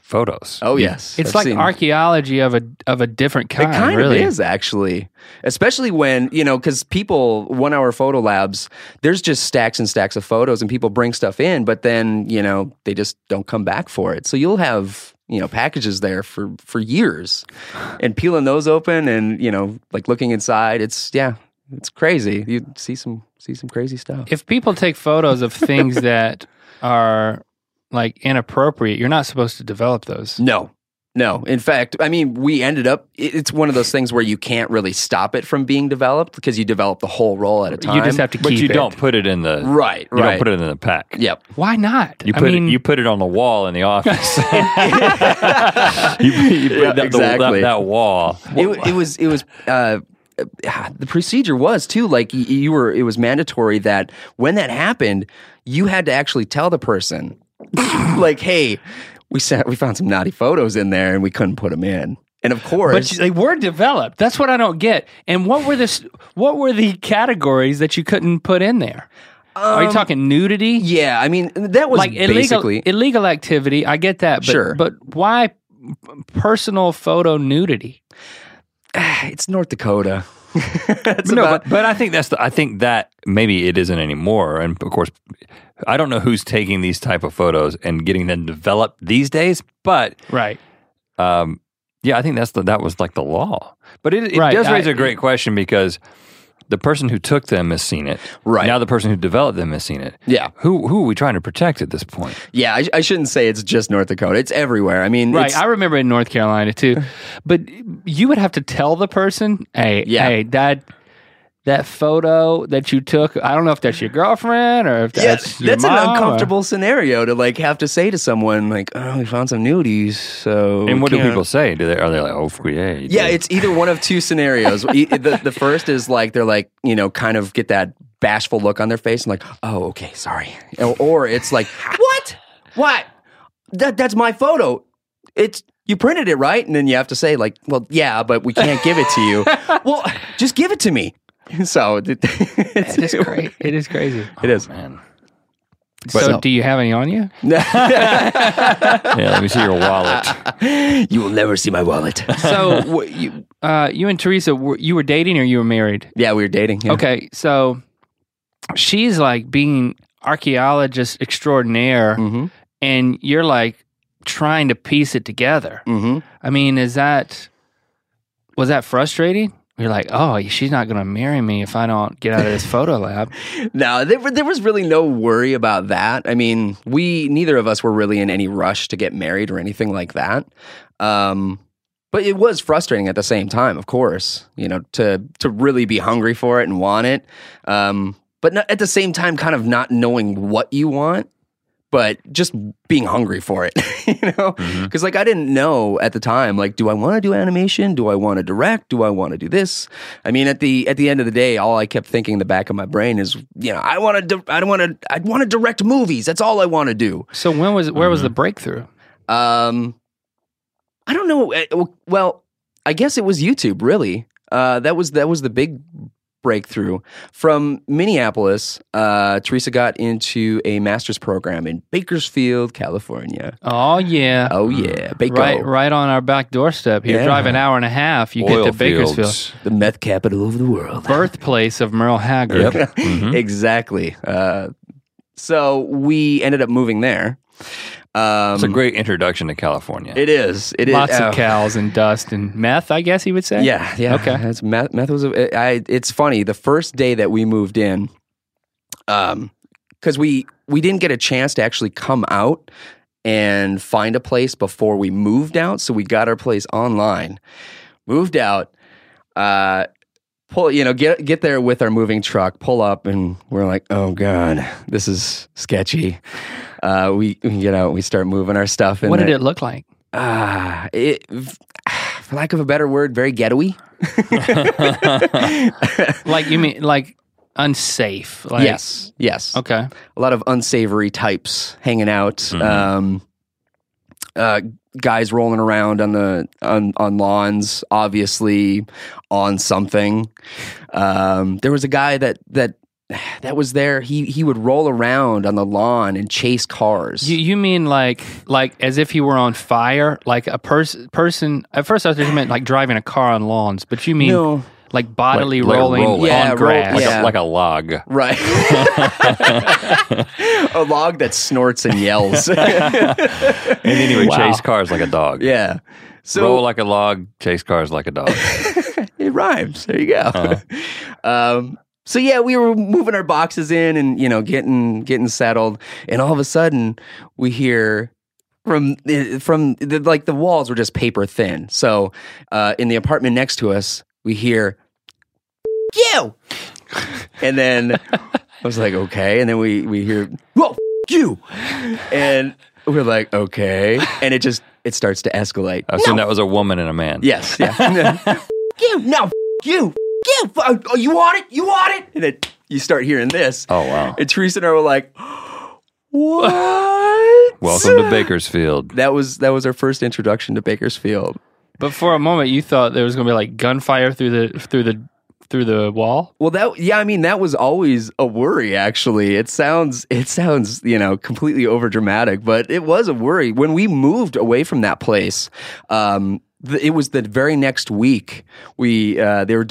photos. Oh yes, it's like archaeology of a different kind. It kind really. Of is actually, especially when because people 1 Hour Photo Labs. There's just stacks and stacks of photos, and people bring stuff in, but then they just don't come back for it. So you'll have. Packages there for years, and peeling those open and, like looking inside, it's crazy. You see some crazy stuff. If people take photos of things that are like inappropriate, you're not supposed to develop those. No. In fact, we ended up, it's one of those things where you can't really stop it from being developed because you develop the whole roll at a time. You just have to keep it. But you don't put it in the... Right. You don't put it in the pack. Yep. Why not? You put it on the wall in the office. That wall. It was the procedure was too, it was mandatory that when that happened, you had to actually tell the person, hey... We found some naughty photos in there, and we couldn't put them in. And of course, but they were developed. That's what I don't get. And what were the categories that you couldn't put in there? Are you talking nudity? Yeah, that was like illegal activity. I get that, but, sure. But why personal photo nudity? It's North Dakota. But I think that maybe it isn't anymore. And of course, I don't know who's taking these type of photos and getting them developed these days. But right, I think that was like the law. But it does raise a great question because the person who took them has seen it. Right now, the person who developed them has seen it. Yeah, who are we trying to protect at this point? Yeah, I shouldn't say it's just North Dakota. It's everywhere. I remember in North Carolina too. But you would have to tell the person, that photo that you took, I don't know if that's your girlfriend or if that's your mom. That's an uncomfortable scenario to have to say to someone, we found some nudies, so... And what do people say? Are they like, oh, yeah. Yeah, it's either one of two scenarios. The first is they're kind of get that bashful look on their face and oh, okay, sorry. Or it's what? What? That's my photo. You printed it, right? And then you have to say well, yeah, but we can't give it to you. Well, just give it to me. So it is crazy. It is. Man. So do you have any on you? Let me see your wallet. You will never see my wallet. So you and Teresa, you were dating or you were married? Yeah, we were dating. Yeah. Okay, so she's being archaeologist extraordinaire, mm-hmm. and you're trying to piece it together. Mm-hmm. Was that frustrating? You're oh, she's not going to marry me if I don't get out of this photo lab. No, there was really no worry about that. Neither of us were really in any rush to get married or anything like that. But it was frustrating at the same time, of course, to really be hungry for it and want it. But at the same time, kind of not knowing what you want. But just being hungry for it, Because mm-hmm. I didn't know at the time, do I want to do animation? Do I want to direct? Do I want to do this? At the end of the day, all I kept thinking in the back of my brain is, I want to direct movies. That's all I want to do. So where was the breakthrough? I don't know. Well, I guess it was YouTube. Really, that was the big breakthrough. From Minneapolis, Teresa got into a master's program in Bakersfield, California. Oh yeah, Baco. Right on our back doorstep here. Yeah. Drive an hour and a half, you get to Bakersfield, the meth capital of the world, birthplace of Merle Haggard. Yep. Mm-hmm. Exactly. So we ended up moving there. It's a great introduction to California. It is. Lots of cows and dust and meth, I guess he would say. Yeah. Okay. Meth was... it's funny. The first day that we moved in, because we didn't get a chance to actually come out and find a place before we moved out, so we got our place online, moved out, get there with our moving truck, pull up, and we're oh, God, this is sketchy. We get out, we start moving our stuff. What did it look like? For lack of a better word, very ghetto-y. You mean, unsafe? Yes. Okay. A lot of unsavory types hanging out. Mm-hmm. guys rolling around on lawns, obviously on something. There was a guy that was there. He would roll around on the lawn and chase cars. You mean like as if he were on fire? Like a person. At first I thought you meant like driving a car on lawns, but you mean no. Like bodily rolling on grass. Like a log. Right. A log that snorts and yells. And then he would chase cars like a dog. Yeah. So, roll like a log, chase cars like a dog. It rhymes. There you go. Uh-huh. So yeah, we were moving our boxes in and, you know, getting settled. And all of a sudden we hear... From the walls were just paper thin. So in the apartment next to us, we hear, you! And then I was like, okay. And then we hear, whoa, you! And we're like, okay. And it starts to escalate. I assume that was a woman and a man. Yes, yeah. You, no, you, you, oh, you want it? You want it? And then you start hearing this. Oh, wow. And Teresa and I were like, what? Welcome to Bakersfield. That was our first introduction to Bakersfield. But for a moment, you thought there was going to be like gunfire through the wall. Well, that was always a worry. Actually, it sounds completely overdramatic, but it was a worry when we moved away from that place. It was the very next week we were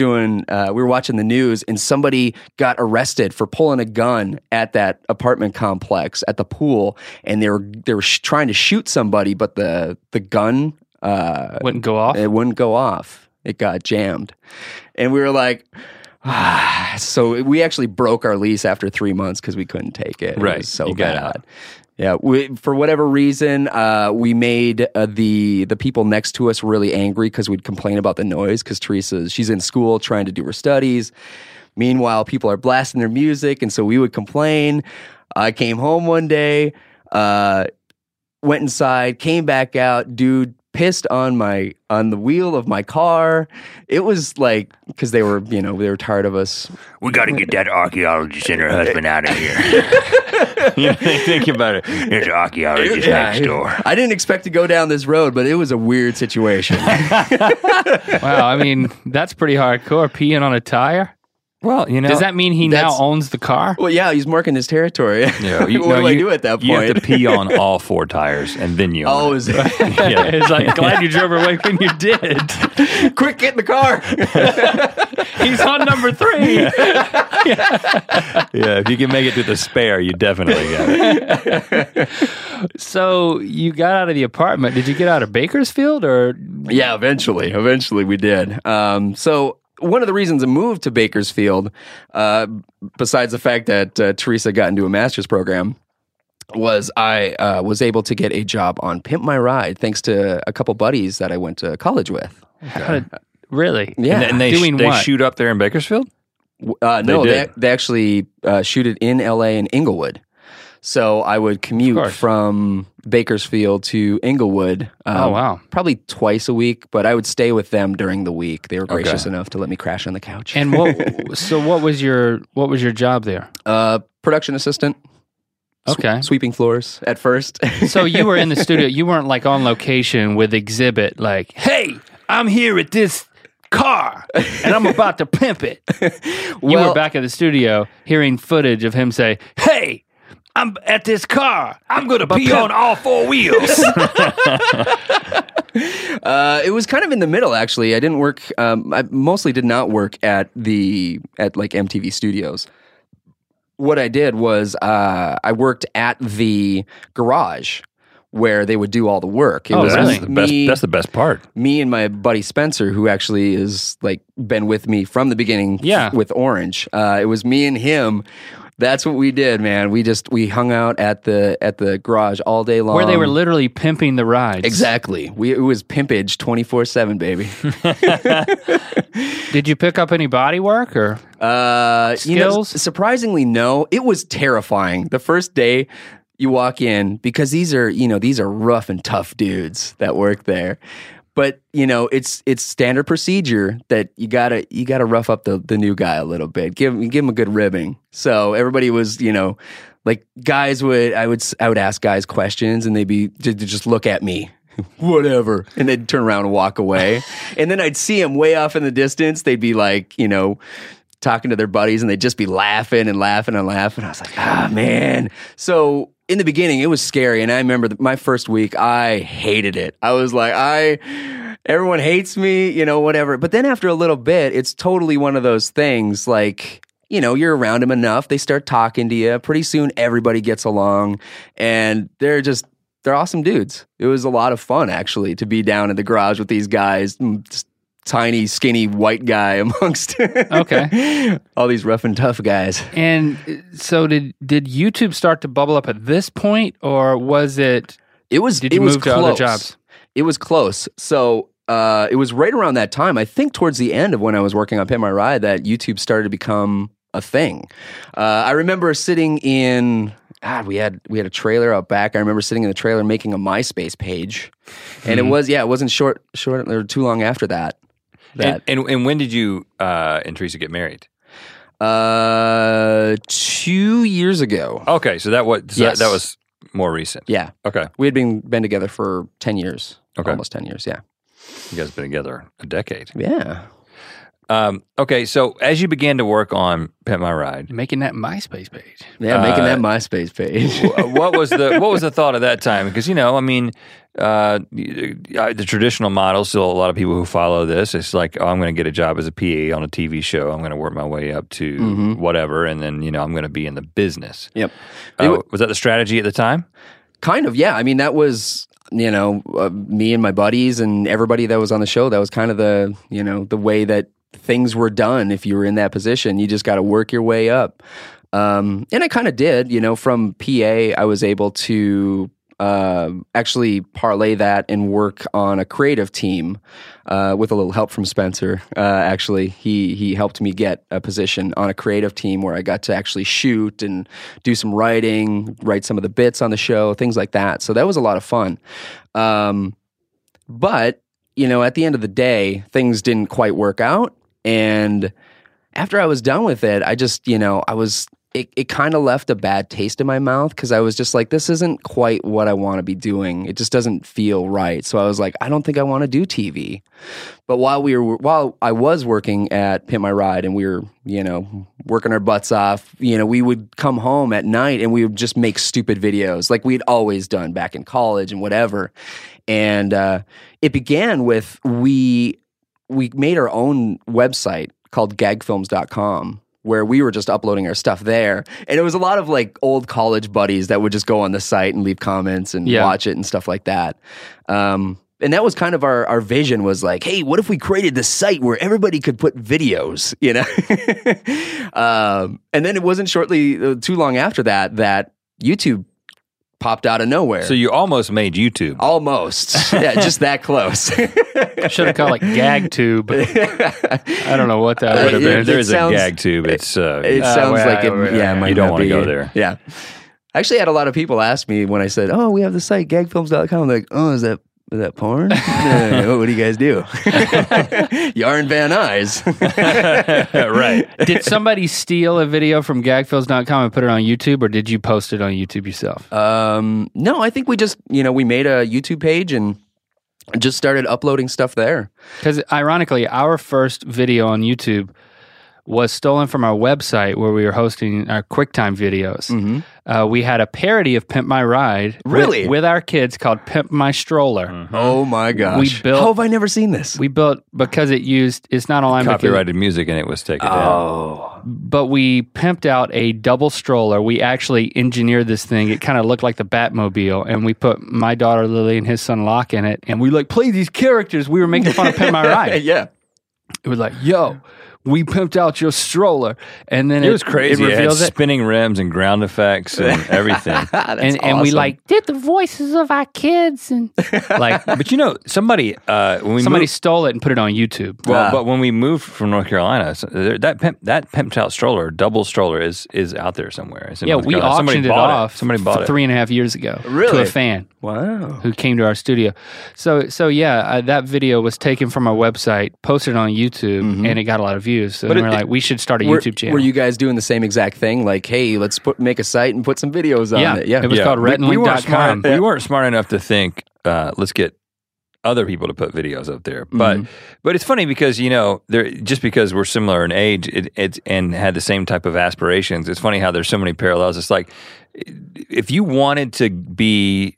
watching the news and somebody got arrested for pulling a gun at that apartment complex at the pool, and they were trying to shoot somebody, but the gun wouldn't go off. It wouldn't go off. It got jammed, and we were like, ah. So we actually broke our lease after 3 months because we couldn't take it. Right, it was so bad. Yeah, for whatever reason, we made the people next to us really angry because we'd complain about the noise because she's in school trying to do her studies. Meanwhile, people are blasting their music, and so we would complain. I came home one day, went inside, came back out, dude pissed on the wheel of my car. It was like, because they were tired of us. We got to get that archaeologist and her husband out of here. Think about it. There's an archaeologist next door. I didn't expect to go down this road, but it was a weird situation. Wow, I mean, that's pretty hardcore. Peeing on a tire. Well, does that mean he now owns the car? Well, yeah, he's marking his territory. Yeah, what do I do at that point? You have to pee on all four tires, and then you own it. Oh, is it? Yeah. It's like, glad you drove away when you did. Quick, get in the car. He's on number 3. Yeah, if you can make it to the spare, you definitely got it. So you got out of the apartment. Did you get out of Bakersfield? Or? Yeah, eventually we did. So... One of the reasons I moved to Bakersfield, besides the fact that Teresa got into a master's program, was I was able to get a job on Pimp My Ride thanks to a couple buddies that I went to college with. Really? Yeah. And they shoot up there in Bakersfield? No, they actually shoot it in L.A. and Inglewood. So I would commute from Bakersfield to Inglewood. Oh, wow. Probably twice a week, but I would stay with them during the week. They were gracious enough to let me crash on the couch. And what was your job there? Production assistant. Okay. Sweeping floors at first. So you were in the studio. You weren't like on location with exhibit like, hey, I'm here at this car and I'm about to pimp it. You were back at the studio hearing footage of him say, hey, I'm at this car. I'm going to pee on all four wheels. It was kind of in the middle, actually. I didn't work. I mostly did not work at MTV Studios. What I did was I worked at the garage where they would do all the work. That's the best part. Me and my buddy Spencer, who actually is been with me from the beginning with Orange. It was me and him. That's what we did, man. We hung out at the garage all day long. Where they were literally pimping the rides. Exactly. It was pimpage 24/7, baby. Did you pick up any body work or skills? Surprisingly, no. It was terrifying. The first day you walk in, because these are rough and tough dudes that work there. But you know, it's standard procedure that you gotta rough up the new guy a little bit. Give him a good ribbing. So everybody was, you know, like guys would I would ask guys questions and they'd be just look at me, whatever, and they'd turn around and walk away. And then I'd see him way off in the distance. They'd be like, you know, talking to their buddies, and they'd just be laughing and laughing and laughing. I was like, ah, man. So in the beginning, it was scary. And I remember my first week, I hated it. I was like, everyone hates me, you know, whatever. But then after a little bit, it's totally one of those things like, you know, you're around them enough. They start talking to you. Pretty soon, everybody gets along. And they're awesome dudes. It was a lot of fun, actually, to be down in the garage with these guys, just tiny, skinny, white guy amongst okay, all these rough and tough guys. And so did YouTube start to bubble up at this point, or was it... Did you move to other jobs? It was close. So it was right around that time, I think towards the end of when I was working on Pimp My Ride, that YouTube started to become a thing. I remember sitting in... God, we had a trailer out back. I remember sitting in the trailer making a MySpace page. And it wasn't short or too long after that. And when did you and Teresa get married? 2 years ago. Okay, so that was more recent. Yeah. Okay. We had been together for 10 years. Okay. Almost 10 years, yeah. You guys have been together a decade. Yeah. Okay, so as you began to work on Pimp My Ride, making that MySpace page. Yeah, making that MySpace page. what was the thought at that time? Because, you know, I mean, the traditional model, still a lot of people who follow this, it's like, oh, I'm going to get a job as a PA on a TV show. I'm going to work my way up to whatever, and then, you know, I'm going to be in the business. Yep. Was that the strategy at the time? Kind of, yeah. I mean, that was... you know, me and my buddies and everybody that was on the show, that was kind of the, you know, the way that things were done. If you were in that position, you just got to work your way up. And I kind of did, you know, from PA, I was able to actually parlay that and work on a creative team with a little help from Spencer. Actually, he helped me get a position on a creative team where I got to actually shoot and do some writing, write some of the bits on the show, things like that. So that was a lot of fun. But, you know, at the end of the day, things didn't quite work out. And after I was done with it, I just, you know, it kind of left a bad taste in my mouth because I was just like, this isn't quite what I want to be doing. It just doesn't feel right. So I was like, I don't think I want to do TV. But while I was working at Pimp My Ride and we were, you know, working our butts off, you know, we would come home at night and we would just make stupid videos like we'd always done back in college and whatever. And it began with we made our own website called gagfilms.com, where we were just uploading our stuff there. And it was a lot of like old college buddies that would just go on the site and leave comments and watch it and stuff like that. And that was kind of our vision was like, hey, what if we created this site where everybody could put videos, you know? And then it wasn't too long after that YouTube popped out of nowhere. So you almost made YouTube. Almost. Yeah, just that close. I should have called it GagTube. I don't know what that would have been. There is a GagTube. You don't want to go there. Yeah. I actually had a lot of people ask me when I said, oh, we have the site, gagfilms.com. They're like, oh, is that porn? What do you guys do? Yarn Van Eyes. Right. Did somebody steal a video from gagfilms.com and put it on YouTube, or did you post it on YouTube yourself? No, I think we just, you know, we made a YouTube page and just started uploading stuff there. Because ironically, our first video on YouTube was stolen from our website where we were hosting our QuickTime videos. Mm-hmm. We had a parody of Pimp My Ride with our kids called Pimp My Stroller. Mm-hmm. Oh my gosh. How have I never seen this? We built, because it's not all iMac. Copyrighted music and it was taken down. But we pimped out a double stroller. We actually engineered this thing. It kind of looked like the Batmobile, and we put my daughter Lily and his son Locke in it, and we like, play these characters. We were making fun of Pimp My Ride. Yeah. It was like, yo, we pimped out your stroller. And then it was crazy. It had spinning rims and ground effects and everything. And we like did the voices of our kids and like. But you know, somebody stole it and put it on YouTube. Well, but when we moved from North Carolina, that pimped out stroller, double stroller, is out there somewhere. It's in North Carolina. We auctioned it off. Somebody bought it 3.5 years ago. Really? To a fan. Wow. Who came to our studio. So yeah, that video was taken from our website, posted on YouTube, and it got a lot of views. So we're like, we should start a YouTube channel. Were you guys doing the same exact thing? Like, hey, let's make a site and put some videos on it. Yeah, it was called RedandLink.com. We weren't smart enough to think, let's get other people to put videos up there. But but it's funny because, you know, just because we're similar in age and had the same type of aspirations, it's funny how there's so many parallels. It's like, if you wanted to be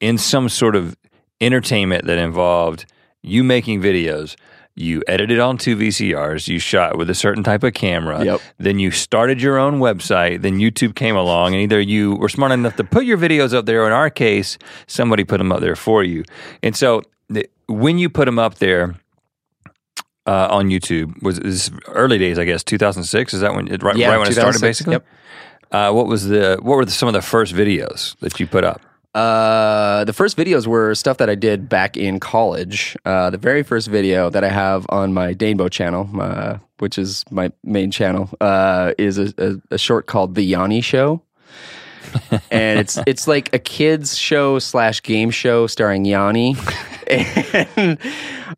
in some sort of entertainment that involved you making videos, you edited on two VCRs, you shot with a certain type of camera, then you started your own website, then YouTube came along, and either you were smart enough to put your videos up there, or in our case, somebody put them up there for you. And so when you put them up there on YouTube, was early days, I guess, 2006? Is that when right when it started, basically? Yep. What were some of the first videos that you put up? The first videos were stuff that I did back in college. The very first video that I have on my Dane Bo channel, which is my main channel, is a short called The Yanni Show. And it's like a kids show / game show starring Yanni.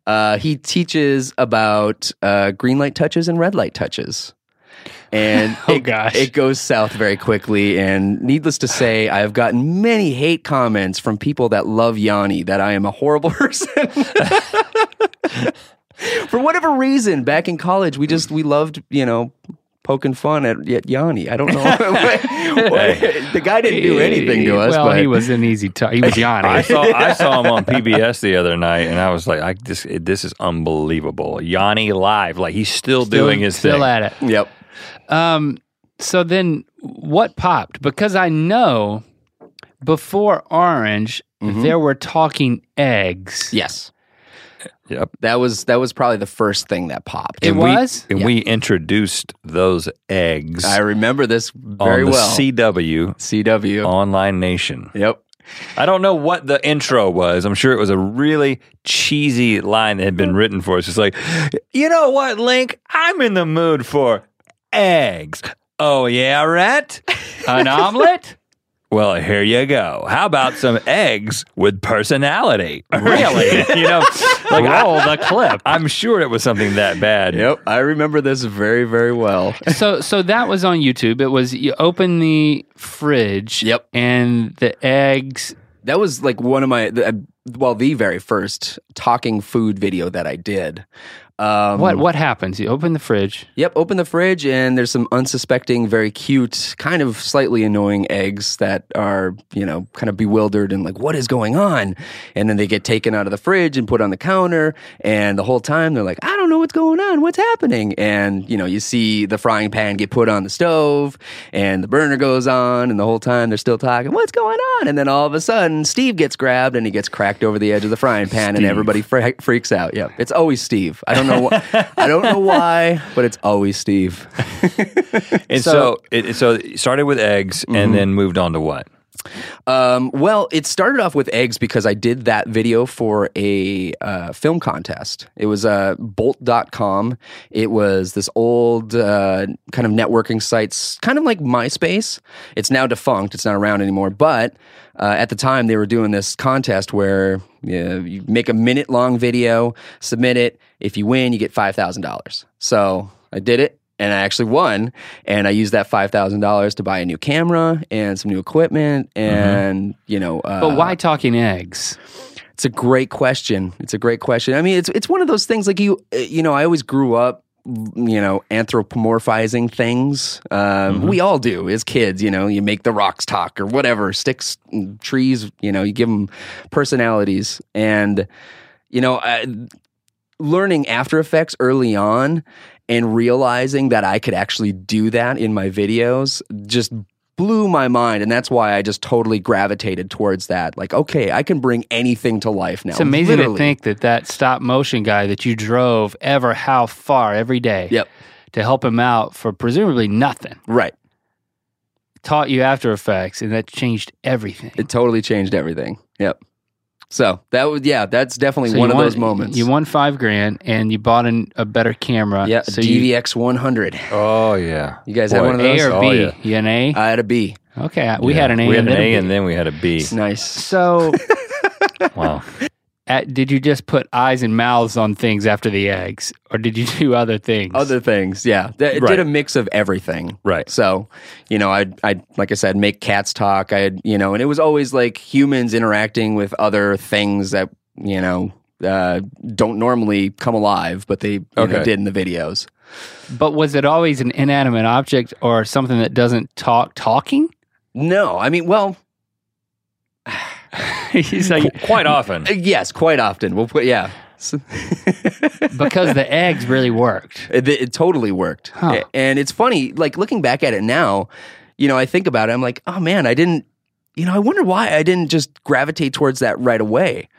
And he teaches about green light touches and red light touches. And it goes south very quickly, and needless to say, I have gotten many hate comments from people that love Yanni, that I am a horrible person. For whatever reason, back in college, we loved, you know, poking fun at Yanni. I don't know. The guy didn't do anything to us. Well, but he was an easy he was Yanni. I saw him on PBS the other night, and I was like, this is unbelievable. Yanni live. Like, he's still doing his thing. Still at it. Yep. So then what popped? Because I know before Orange, there were talking eggs. Yes. Yep. That was probably the first thing that popped. We introduced those eggs. I remember this very well. CW Online Nation. Yep. I don't know what the intro was. I'm sure it was a really cheesy line that had been written for us. It's like, you know what, Link? I'm in the mood for eggs. Oh yeah, Rhett? An omelet? Well, here you go. How about some eggs with personality? Really? You know, like, roll the clip. I'm sure it was something that bad. Yep, I remember this very, very well. So that was on YouTube. It was, you open the fridge. Yep. And the eggs. That was like one of my, the very first talking food video that I did. What happens? You open the fridge. Yep, open the fridge, and there's some unsuspecting, very cute, kind of slightly annoying eggs that are, you know, kind of bewildered and like, what is going on? And then they get taken out of the fridge and put on the counter, and the whole time they're like, I don't know what's going on, what's happening? And, you know, you see the frying pan get put on the stove, and the burner goes on, and the whole time they're still talking, what's going on? And then all of a sudden, Steve gets grabbed, and he gets cracked over the edge of the frying pan, and everybody freaks out. Yep, it's always Steve. I don't know why, but it's always Steve. And so it started with eggs, and then moved on to what? Well, it started off with eggs because I did that video for a film contest. It was Bolt.com. It was this old kind of networking site, kind of like MySpace. It's now defunct. It's not around anymore. But at the time, they were doing this contest where you make a minute-long video, submit it. If you win, you get $5,000. So I did it. And I actually won, and I used that $5,000 to buy a new camera and some new equipment, and you know. But why talking eggs? It's a great question. I mean, it's one of those things. Like you know, I always grew up, you know, anthropomorphizing things. We all do as kids. You know, you make the rocks talk or whatever, sticks, trees. You know, you give them personalities, and you know, learning After Effects early on. And realizing that I could actually do that in my videos just blew my mind, and that's why I just totally gravitated towards that. Like, okay, I can bring anything to life now. It's amazing to think that that stop motion guy that you drove ever how far every day to help him out for presumably nothing. Right. Taught you After Effects, and that changed everything. It totally changed everything. Yep. So that was, yeah, that's definitely so one of those moments. You won $5,000 and you bought a better camera. Yeah, so DVX 100. Oh, yeah. You guys had one of those? A or B? Oh, yeah. You had an A? I had a B. Okay, we had an A. We had an A and then we had a B. It's nice. So, wow. Did you just put eyes and mouths on things after the eggs, or did you do other things? Other things, yeah. It did a mix of everything. Right. So, you know, I'd like I said, make cats talk. And it was always like humans interacting with other things that, you know, don't normally come alive, but they did in the videos. But was it always an inanimate object or something that doesn't talking? No, I mean, well... He's like, quite often. Yes, quite often. We'll put, yeah. Because the eggs really worked. It totally worked. Huh. And it's funny, like looking back at it now, you know, I think about it, I'm like, oh man, I wonder why I didn't just gravitate towards that right away,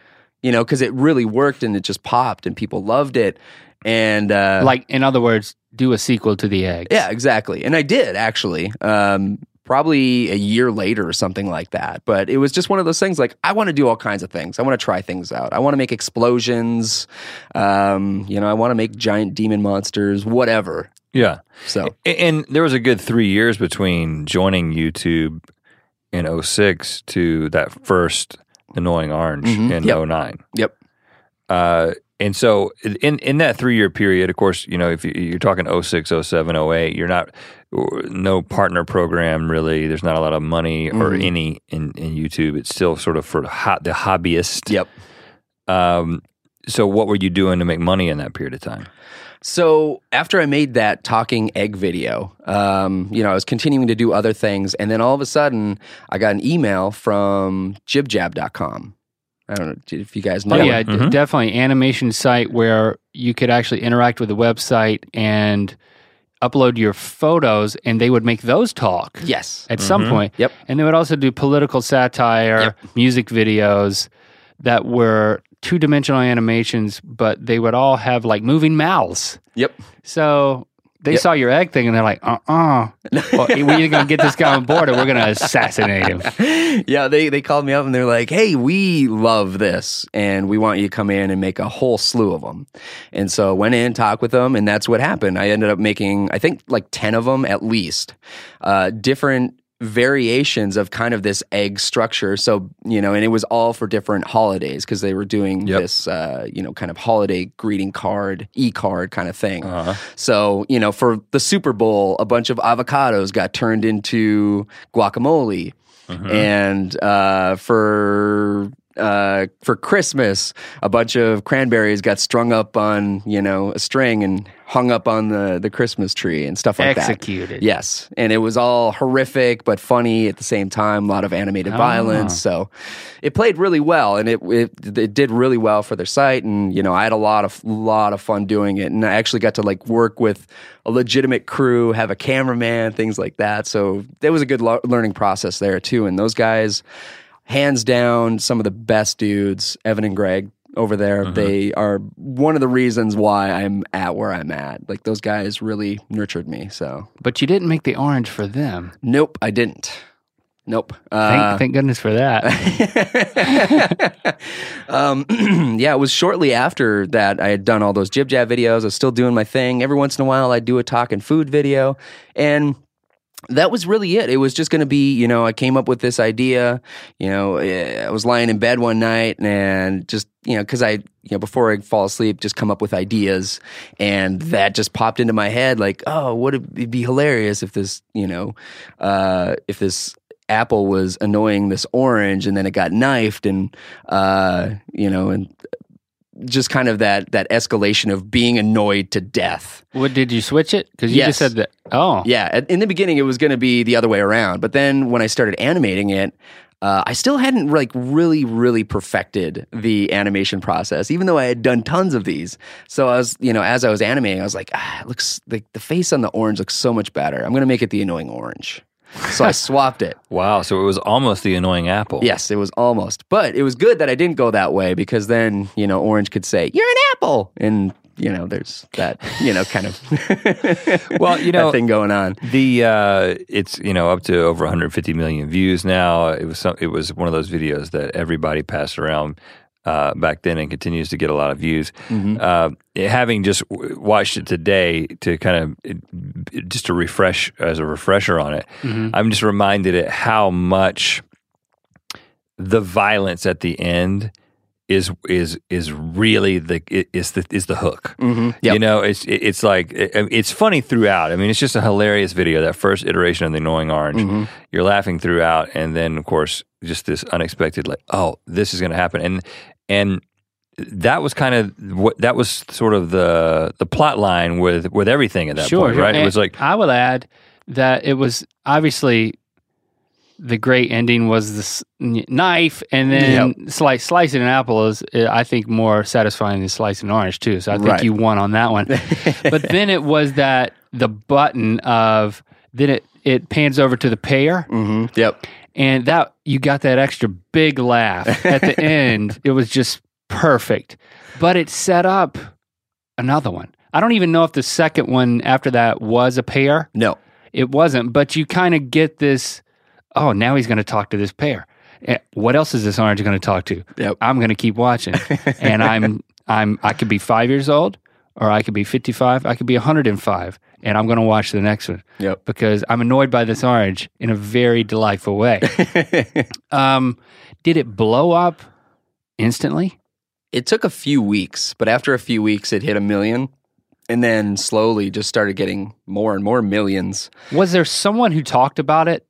you know, because it really worked and it just popped and people loved it. And like, in other words, do a sequel to the eggs. Yeah, exactly. And I did actually. Probably a year later or something like that. But it was just one of those things, like, I want to do all kinds of things. I want to try things out. I want to make explosions. I want to make giant demon monsters, whatever. Yeah. So. And there was a good 3 years between joining YouTube in 2006 to that first Annoying Orange in 2009. Yep. And so in that 3 year period, of course, you know, if you're talking 2006, 2007, 2008, you're not, no partner program really. There's not a lot of money or any in YouTube. It's still sort of for the hobbyist. Yep. So what were you doing to make money in that period of time? So after I made that talking egg video, I was continuing to do other things. And then all of a sudden I got an email from jibjab.com. I don't know if you guys know. Oh, yeah, definitely. Animation site where you could actually interact with the website and upload your photos, and they would make those talk. Yes. At some point. Yep. And they would also do political satire, music videos that were two-dimensional animations, but they would all have, like, moving mouths. Yep. So... They saw your egg thing, and they're like, well, we're either going to get this guy on board, or we're going to assassinate him. Yeah, they called me up, and they're like, hey, we love this, and we want you to come in and make a whole slew of them. And so I went in, talked with them, and that's what happened. I ended up making, I think, like 10 of them at least, different variations of kind of this egg structure. So, you know, and it was all for different holidays because they were doing this, kind of holiday greeting card, e-card kind of thing. Uh-huh. So, you know, for the Super Bowl, a bunch of avocados got turned into guacamole. Uh-huh. And for Christmas, a bunch of cranberries got strung up on, you know, a string and hung up on the Christmas tree and stuff like that. Executed. Yes. And it was all horrific but funny at the same time, a lot of animated violence. So it played really well, and it did really well for their site, and, you know, I had a lot of fun doing it, and I actually got to, like, work with a legitimate crew, have a cameraman, things like that. So there was a good learning process there too, and those guys, hands down, some of the best dudes, Evan and Greg over there. They are one of the reasons why I'm at where I'm at. Like, those guys really nurtured me. So, but you didn't make the orange for them. Nope, I didn't. Nope. Thank goodness for that. Yeah, it was shortly after that I had done all those Jib Jab videos. I was still doing my thing. Every once in a while, I'd do a talking food video, and that was really it. It was just going to be, you know, I came up with this idea, you know, I was lying in bed one night and just, you know, because I, you know, before I fall asleep, just come up with ideas, and that just popped into my head, like, oh, would it be hilarious if this, you know, if this apple was annoying this orange, and then it got knifed, and, you know, and just kind of that escalation of being annoyed to death. What, did you switch it? Because you just said that. Oh. Yeah. In the beginning, it was going to be the other way around. But then when I started animating it, I still hadn't, like, really, really perfected the animation process, even though I had done tons of these. So I was, you know, as I was animating, I was like, it looks like the face on the orange looks so much better. I'm going to make it the Annoying Orange. So I swapped it. Wow. So it was almost the annoying apple. Yes, it was almost. But it was good that I didn't go that way, because then, you know, Orange could say, "You're an apple." And, you know, there's that, you know, kind of well, you know, thing going on. The it's, you know, up to over 150 million views now. It was one of those videos that everybody passed around back then, and continues to get a lot of views. Mm-hmm. Having just watched it today to kind of just to refresh as a refresher on it, mm-hmm. I'm just reminded at how much the violence at the end is really the hook. Mm-hmm. Yep. You know, it's like, it's funny throughout. I mean, it's just a hilarious video, that first iteration of The Annoying Orange. Mm-hmm. You're laughing throughout, and then, of course, just this unexpected, like, oh, this is going to happen. And that was kind of the plot line with everything at that point, right? And it was like, I would add that it was obviously, the great ending was this knife, and then slicing an apple is, I think, more satisfying than slicing an orange, too. So I think you won on that one. But then it was that the button of, then it pans over to the pear. Mm-hmm. Yep. And that you got that extra big laugh at the end. It was just perfect. But it set up another one. I don't even know if the second one after that was a pear. No. It wasn't. But you kind of get this... Oh, now he's going to talk to this pear. What else is this orange going to talk to? Yep. I'm going to keep watching. And I could be 5 years old, or I could be 55, I could be 105, and I'm going to watch the next one. Yep. Because I'm annoyed by this orange in a very delightful way. Did it blow up instantly? It took a few weeks, but after a few weeks, it hit 1 million. And then slowly just started getting more and more millions. Was there someone who talked about it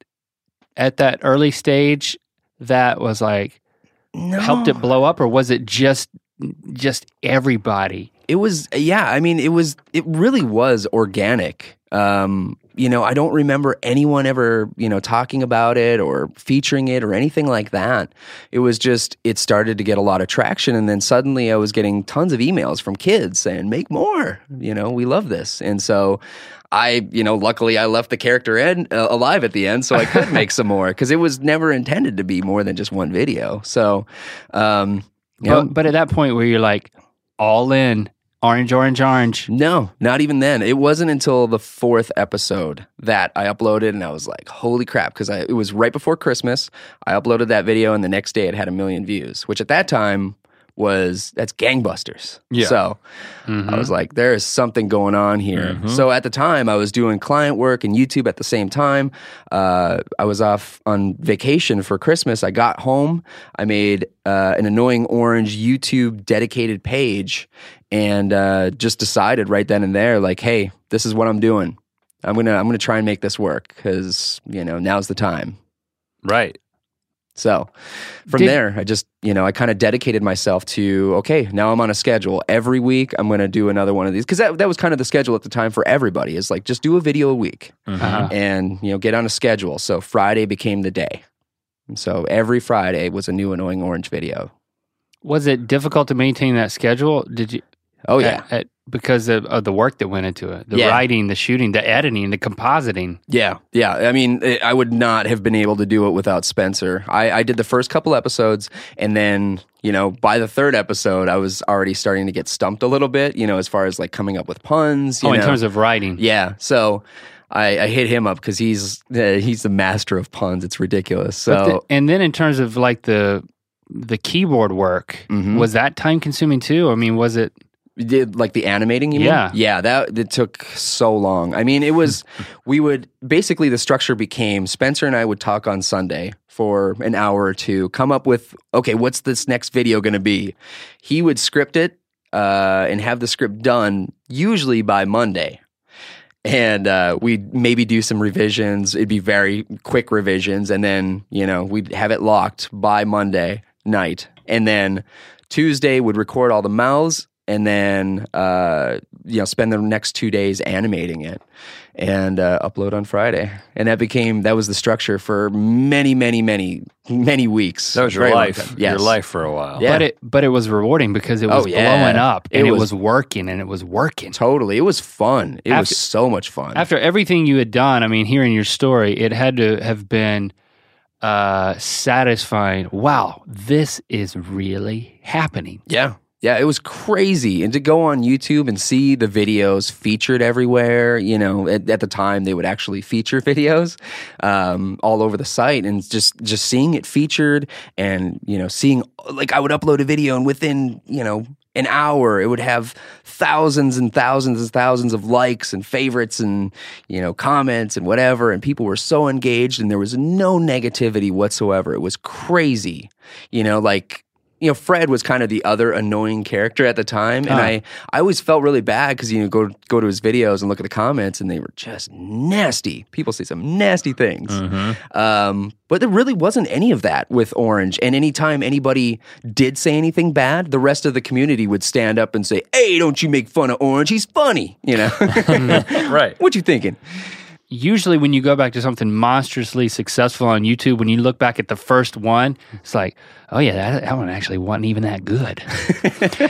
at that early stage that was like, helped it blow up, or was it just everybody? It was, yeah, I mean, it really was organic. You know, I don't remember anyone ever, you know, talking about it or featuring it or anything like that. It was just, it started to get a lot of traction, and then suddenly I was getting tons of emails from kids saying, make more, you know, we love this. And so I, you know, luckily I left the character alive at the end, so I could make some more, because it was never intended to be more than just one video. So, but at that point where you're like, all in, orange, orange, orange. No, not even then. It wasn't until the fourth episode that I uploaded, and I was like, holy crap, because it was right before Christmas. I uploaded that video, and the next day it had 1 million views, which at that time... that's gangbusters. Yeah. So mm-hmm. I was like, there is something going on here. Mm-hmm. So at the time, I was doing client work and YouTube at the same time. I was off on vacation for Christmas. I got home. I made an Annoying Orange YouTube dedicated page, and just decided right then and there, like, hey, this is what I'm doing. I'm gonna try and make this work, because, you know, now's the time. Right. So from there, I just, you know, I kind of dedicated myself to, okay, now I'm on a schedule. Every week I'm going to do another one of these. Because that was kind of the schedule at the time for everybody, is like, just do a video a week, uh-huh. and, you know, get on a schedule. So Friday became the day. And so every Friday was a new Annoying Orange video. Was it difficult to maintain that schedule? Did you? Oh, yeah. Because of the work that went into it, the writing, the shooting, the editing, the compositing. Yeah, yeah. I mean, I would not have been able to do it without Spencer. I did the first couple episodes, and then, you know, by the third episode, I was already starting to get stumped a little bit, you know, as far as, like, coming up with puns. You know. In terms of writing. Yeah, so... I hit him up, because he's the master of puns. It's ridiculous. So, and then in terms of, like, the keyboard work, mm-hmm. was that time-consuming, too? I mean, was it... Like the animating, you mean? Yeah. Yeah, it took so long. I mean, it was, basically the structure became, Spencer and I would talk on Sunday for an hour or two, come up with, okay, what's this next video going to be? He would script it and have the script done usually by Monday. And we'd maybe do some revisions. It'd be very quick revisions. And then, you know, we'd have it locked by Monday night. And then Tuesday would record all the mouths. and then spend the next 2 days animating it and upload on Friday. And that was the structure for many weeks. That was your life. Yes. Your life for a while. Yeah. But it was rewarding because it was blowing up and it was working. Totally. It was fun. It was so much fun. After everything you had done, I mean, hearing your story, it had to have been satisfying. Wow, this is really happening. Yeah. Yeah, it was crazy. And to go on YouTube and see the videos featured everywhere, you know, at the time they would actually feature videos all over the site, and just seeing it featured and, you know, seeing, like, I would upload a video and within, you know, an hour it would have thousands and thousands and thousands of likes and favorites and, you know, comments and whatever, and people were so engaged and there was no negativity whatsoever. It was crazy, you know, like, you know, Fred was kind of the other annoying character at the time, and I always felt really bad because, you know, go to his videos and look at the comments, and they were just nasty. People say some nasty things. Mm-hmm. But there really wasn't any of that with Orange, and anytime anybody did say anything bad, the rest of the community would stand up and say, "Hey, don't you make fun of Orange, he's funny," you know? Right. What you thinking? Usually when you go back to something monstrously successful on YouTube, when you look back at the first one, it's like, oh yeah, that one actually wasn't even that good.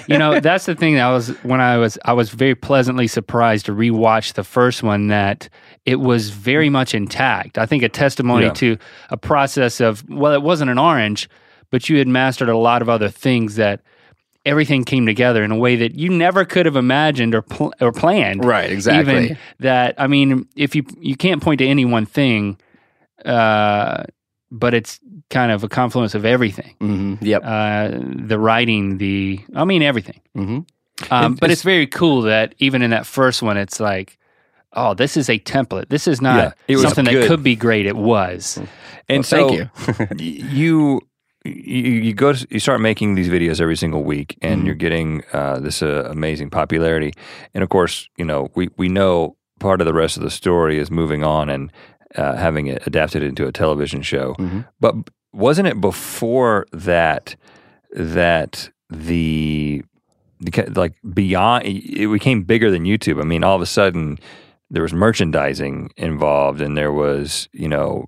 You know, that's the thing that I was very pleasantly surprised to rewatch the first one, that it was very much intact. I think a testimony to a process of, well, it wasn't an orange, but you had mastered a lot of other things, that everything came together in a way that you never could have imagined or planned. Right, exactly. Even that, I mean, if you can't point to any one thing, but it's kind of a confluence of everything. Mm-hmm, yep. The writing, everything. Mm-hmm. But it's very cool that even in that first one, it's like, oh, this is a template. This is not something that could be great. It was. And well, so thank you. You start making these videos every single week, and you're getting this amazing popularity. And of course, you know, we know part of the rest of the story is moving on and having it adapted into a television show. Mm-hmm. But wasn't it before that beyond it became bigger than YouTube? I mean, all of a sudden, there was merchandising involved, and there was, you know,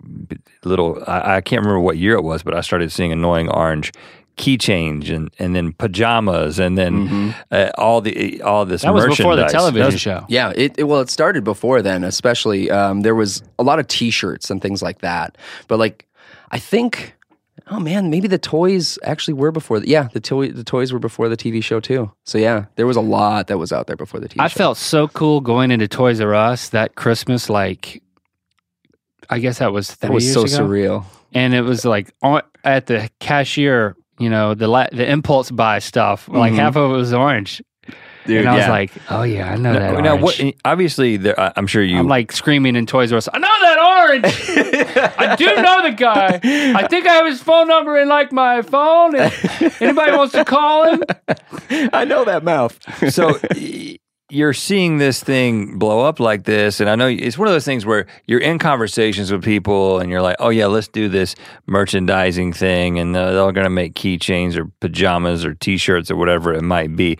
little, I can't remember what year it was, but I started seeing Annoying Orange keychains and then pajamas, and then all this merchandise. That was before the television show. Yeah, it started before then, especially. There was a lot of T-shirts and things like that. But, like, I think, oh man, maybe the toys actually were before. The toys were before the TV show too. So yeah, there was a lot that was out there before the TV show. I felt so cool going into Toys R Us that Christmas. Like, I guess that was 3 years ago. It was so surreal. And it was like at the cashier, you know, the impulse buy stuff. Like half of it was orange. Dude, and I was like, oh yeah, I know that orange. Now, obviously, I'm sure you... I'm like screaming in Toys R Us, I know that orange! I do know the guy. I think I have his phone number in, like, my phone. If anybody wants to call him. I know that mouth. So you're seeing this thing blow up like this, and I know it's one of those things where you're in conversations with people, and you're like, oh yeah, let's do this merchandising thing, and they're all going to make keychains or pajamas or T-shirts or whatever it might be.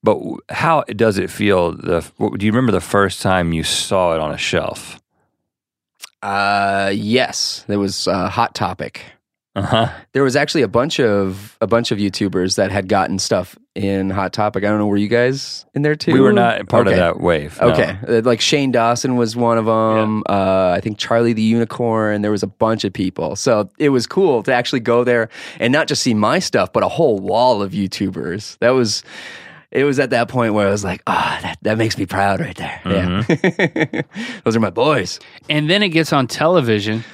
But how does it feel? Do you remember the first time you saw it on a shelf? Yes, there was Hot Topic. Uh-huh. There was actually a bunch of YouTubers that had gotten stuff in Hot Topic. I don't know, were you guys in there too? We were not part of that wave. No. Okay, like Shane Dawson was one of them. Yeah. I think Charlie the Unicorn. There was a bunch of people, so it was cool to actually go there and not just see my stuff, but a whole wall of YouTubers. It was at that point where I was like, that makes me proud right there. Mm-hmm. Yeah. Those are my boys. And then it gets on television,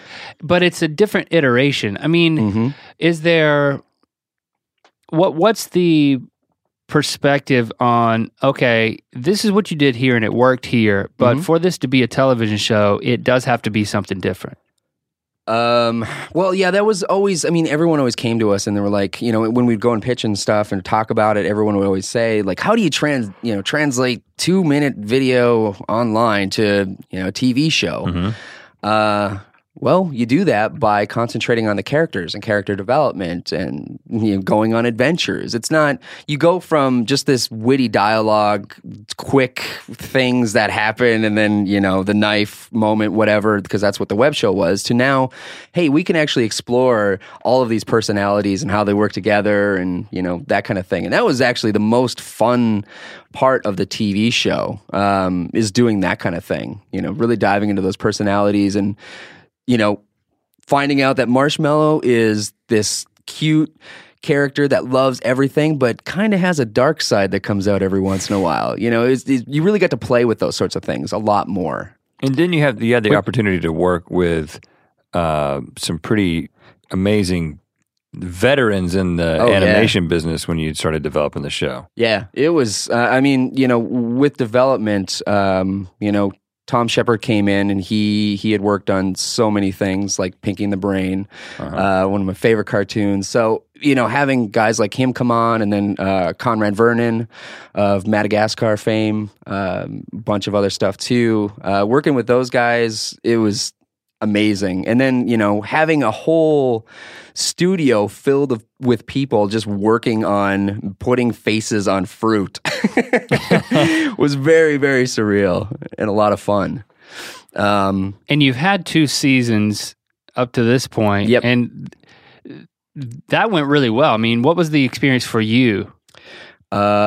but it's a different iteration. I mean, is there, what's the perspective on, okay, this is what you did here and it worked here, but for this to be a television show, it does have to be something different? Well, yeah, that was always, I mean, everyone always came to us and they were like, you know, when we'd go and pitch and stuff and talk about it, everyone would always say, like, how do you translate 2-minute video online to, you know, a TV show? Well, you do that by concentrating on the characters and character development and, you know, going on adventures. It's not, you go from just this witty dialogue, quick things that happen, and then, you know, the knife moment, whatever, because that's what the web show was, to now, hey, we can actually explore all of these personalities and how they work together and, you know, that kind of thing. And that was actually the most fun part of the TV show, is doing that kind of thing, you know, really diving into those personalities and, you know, finding out that Marshmallow is this cute character that loves everything, but kind of has a dark side that comes out every once in a while. You know, you really got to play with those sorts of things a lot more. And then you had the opportunity to work with some pretty amazing veterans in the animation business when you started developing the show. Yeah, it was, I mean, you know, with development, you know, Tom Shepard came in, and he had worked on so many things, like Pinky and the Brain, one of my favorite cartoons. So, you know, having guys like him come on, and then Conrad Vernon of Madagascar fame, a bunch of other stuff too. Working with those guys, it was amazing. And then, you know, having a whole studio filled with people just working on putting faces on fruit was very, very surreal and a lot of fun. And you've had 2 seasons up to this point. Yep. And that went really well. I mean, what was the experience for you? Amazing.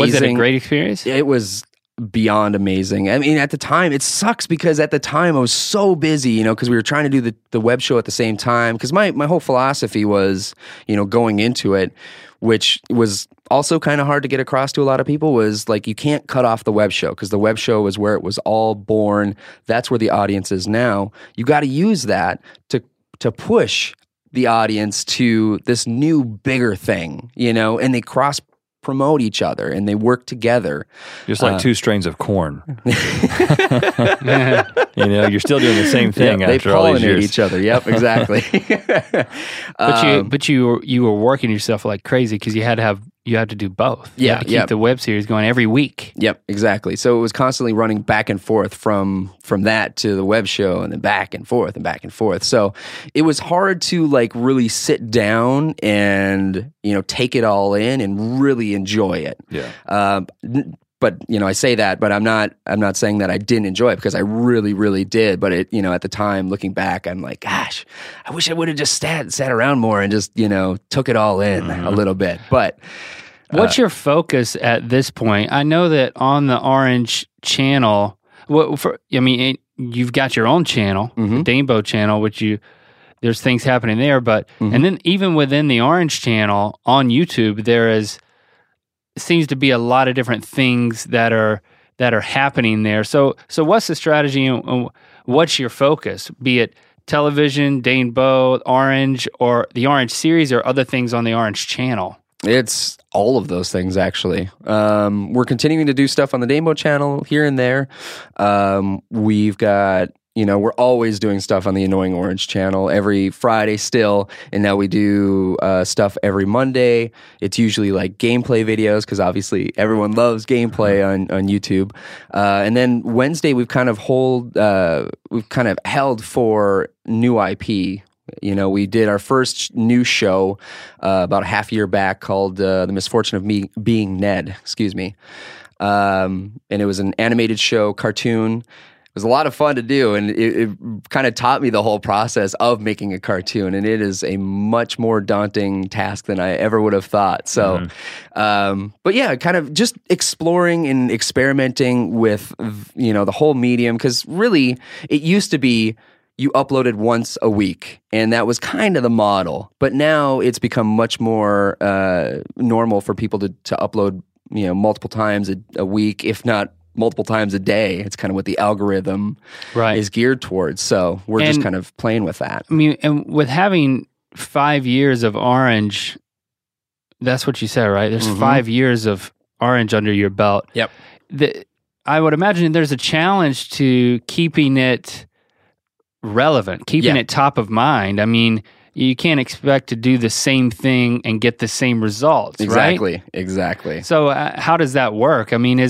Was it a great experience? It was beyond amazing. I mean, at the time, it sucks because at the time I was so busy, you know, because we were trying to do the web show at the same time. Because my whole philosophy was, you know, going into it, which was also kind of hard to get across to a lot of people, was like, you can't cut off the web show, because the web show was where it was all born. That's where the audience is now. You got to use that to push the audience to this new, bigger thing, you know, and they cross promote each other and they work together, just like 2 strains of corn. You know, you're still doing the same thing. Yep, after they pollinate all these years. Each other. Yep, exactly. But you were working yourself like crazy because you had to do both. Yeah, to keep the web series going every week. Yep, exactly. So it was constantly running back and forth from that to the web show, and then back and forth and back and forth. So it was hard to like really sit down and, you know, take it all in and really enjoy it. Yeah. But, you know, I say that, but I'm not saying that I didn't enjoy it, because I really, really did. But it, you know, at the time, looking back, I'm like, gosh, I wish I would have just sat around more and just, you know, took it all in a little bit. But what's your focus at this point? I know that on the Orange channel, you've got your own channel, the Danebo channel, which there's things happening there. But and then even within the Orange channel on YouTube, there is. Seems to be a lot of different things that are happening there. So what's the strategy and what's your focus? Be it television, Dane Bo, Orange, or the Orange series, or other things on the Orange channel. It's all of those things, actually. We're continuing to do stuff on the Dane Bo channel here and there. We've got. You know, we're always doing stuff on the Annoying Orange channel every Friday still, and now we do stuff every Monday. It's usually like gameplay videos, because obviously everyone loves gameplay on YouTube. And then Wednesday we've kind of held for new IP. You know, we did our first new show about a half year back called The Misfortune of Me Being Ned. Excuse me. And it was an animated show, cartoon. It was a lot of fun to do, and it kind of taught me the whole process of making a cartoon, and it is a much more daunting task than I ever would have thought. So, but yeah, kind of just exploring and experimenting with, you know, the whole medium, because really it used to be you uploaded once a week, and that was kind of the model, but now it's become much more normal for people to upload, you know, multiple times a week, if not multiple times a day. It's kind of what the algorithm is geared towards. So we're just kind of playing with that. I mean, and with having 5 years of Orange, that's what you said, right? There's 5 years of Orange under your belt. Yep. I would imagine there's a challenge to keeping it relevant, keeping it top of mind. I mean, you can't expect to do the same thing and get the same results, right? Exactly. So how does that work? I mean,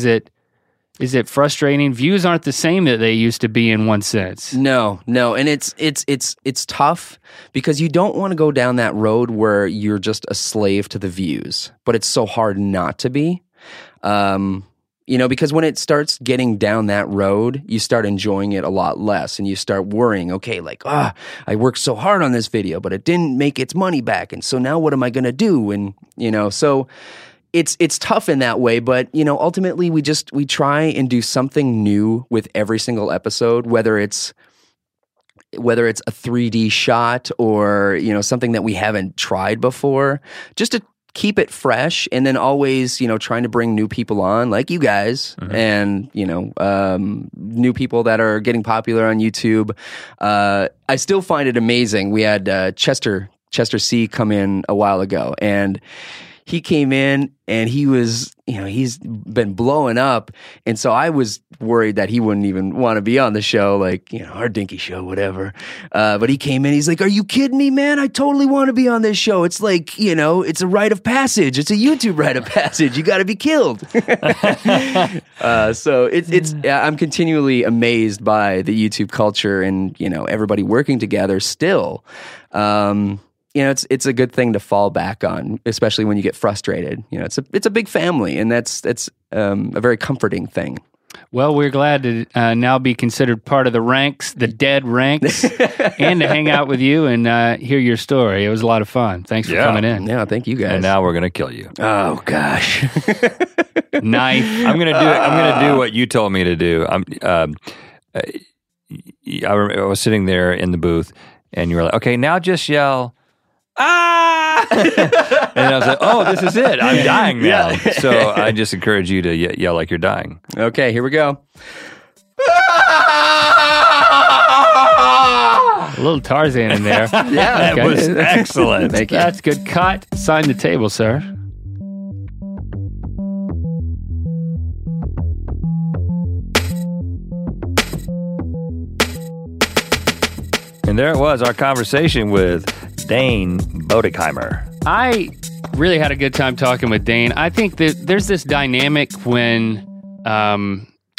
Is it frustrating? Views aren't the same that they used to be in one sense. No. And it's tough because you don't want to go down that road where you're just a slave to the views, but it's so hard not to be. You know, because when it starts getting down that road, you start enjoying it a lot less and you start worrying, okay, like, I worked so hard on this video, but it didn't make its money back. And so now what am I going to do? And, you know, so it's tough in that way. But, you know, ultimately we try and do something new with every single episode, whether it's a 3D shot or, you know, something that we haven't tried before, just to keep it fresh, and then always, you know, trying to bring new people on, like you guys, mm-hmm. and, you know, new people that are getting popular on YouTube. I still find it amazing. We had Chester C. come in a while ago, and he came in and he was, you know, he's been blowing up. And so I was worried that he wouldn't even want to be on the show, like, you know, our dinky show, whatever. But he came in, he's like, are you kidding me, man? I totally want to be on this show. It's like, you know, it's a rite of passage. It's a YouTube rite of passage. You got to be killed. So it's, I'm continually amazed by the YouTube culture and, you know, everybody working together still. You know, it's a good thing to fall back on, especially when you get frustrated. You know, it's a big family, and that's a very comforting thing. Well, we're glad to now be considered part of the ranks, the dead ranks, and to hang out with you and hear your story. It was a lot of fun. Thanks for coming in. Yeah, thank you guys. And now we're gonna kill you. Oh gosh, knife! I'm gonna do what you told me to do. I was sitting there in the booth, and you were like, "Okay, now just yell." And I was like, oh, this is it. I'm dying now. Yeah. So I just encourage you to yell like you're dying. Okay, here we go. A little Tarzan in there. Yeah, that was excellent. Thank you. That's good cut. Sign the table, sir. And there it was, our conversation with Dane Boedigheimer. I really had a good time talking with Dane. I think that there's this dynamic when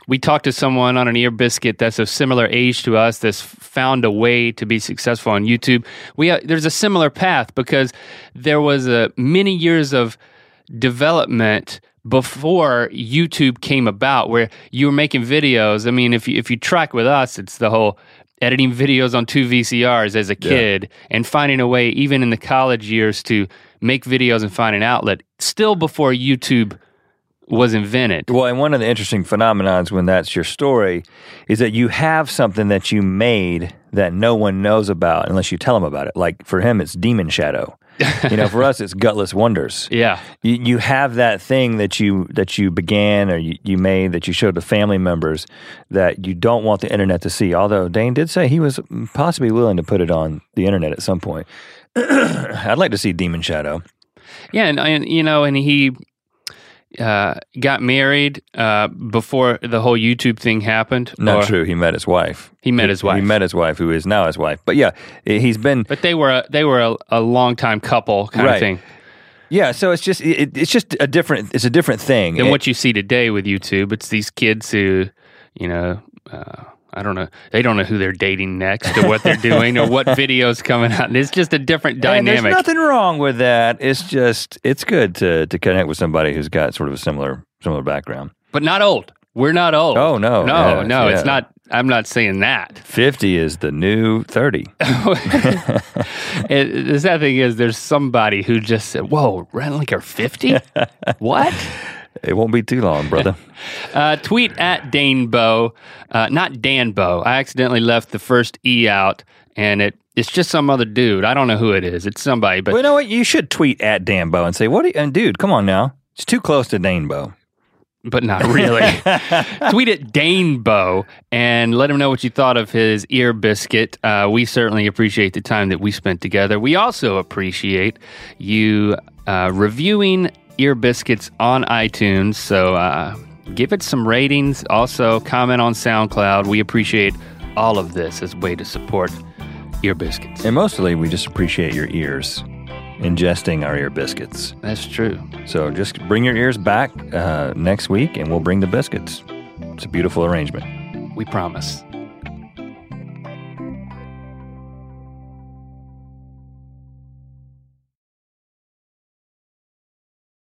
we talk to someone on an ear biscuit that's a similar age to us that's found a way to be successful on YouTube. There's a similar path because there was many years of development before YouTube came about where you were making videos. I mean, if you track with us, it's the whole editing videos on 2 VCRs as a kid and finding a way, even in the college years, to make videos and find an outlet, still before YouTube was invented. Well, and one of the interesting phenomenons when that's your story is that you have something that you made that no one knows about unless you tell them about it. Like for him, it's Demon Shadow. You know, for us, it's Gutless Wonders. Yeah. You have that thing that you began or you made that you showed to family members that you don't want the internet to see, although Dane did say he was possibly willing to put it on the internet at some point. I'd like to see Demon Shadow. Yeah, and you know, and he got married before the whole YouTube thing happened. Not true. He met his wife. Who is now his wife. But yeah, he's been. But they were a long time couple kind of thing. Yeah. So it's just a different thing than what you see today with YouTube. It's these kids who, you know. I don't know. They don't know who they're dating next or what they're doing or what video's coming out. It's just a different dynamic. And there's nothing wrong with that. It's just, it's good to connect with somebody who's got sort of a similar background. But not old. We're not old. Oh, no. No, it's not. I'm not saying that. 50 is the new 30. The sad thing is there's somebody who just said, whoa, Renlicker 50? What? It won't be too long, brother. Tweet at Dane Bo, not Dan Bo. I accidentally left the first E out, and it's just some other dude. I don't know who it is. It's somebody. But well, you know what? You should tweet at Dan Bo and say, "What? And dude, come on now. It's too close to Dane Bo." But not really. Tweet at Dane Bo and let him know what you thought of his ear biscuit. We certainly appreciate the time that we spent together. We also appreciate you reviewing Ear Biscuits on iTunes, so give it some ratings. Also, comment on SoundCloud. We appreciate all of this as a way to support Ear Biscuits. And mostly, we just appreciate your ears ingesting our ear biscuits. That's true. So just bring your ears back next week, and we'll bring the biscuits. It's a beautiful arrangement. We promise.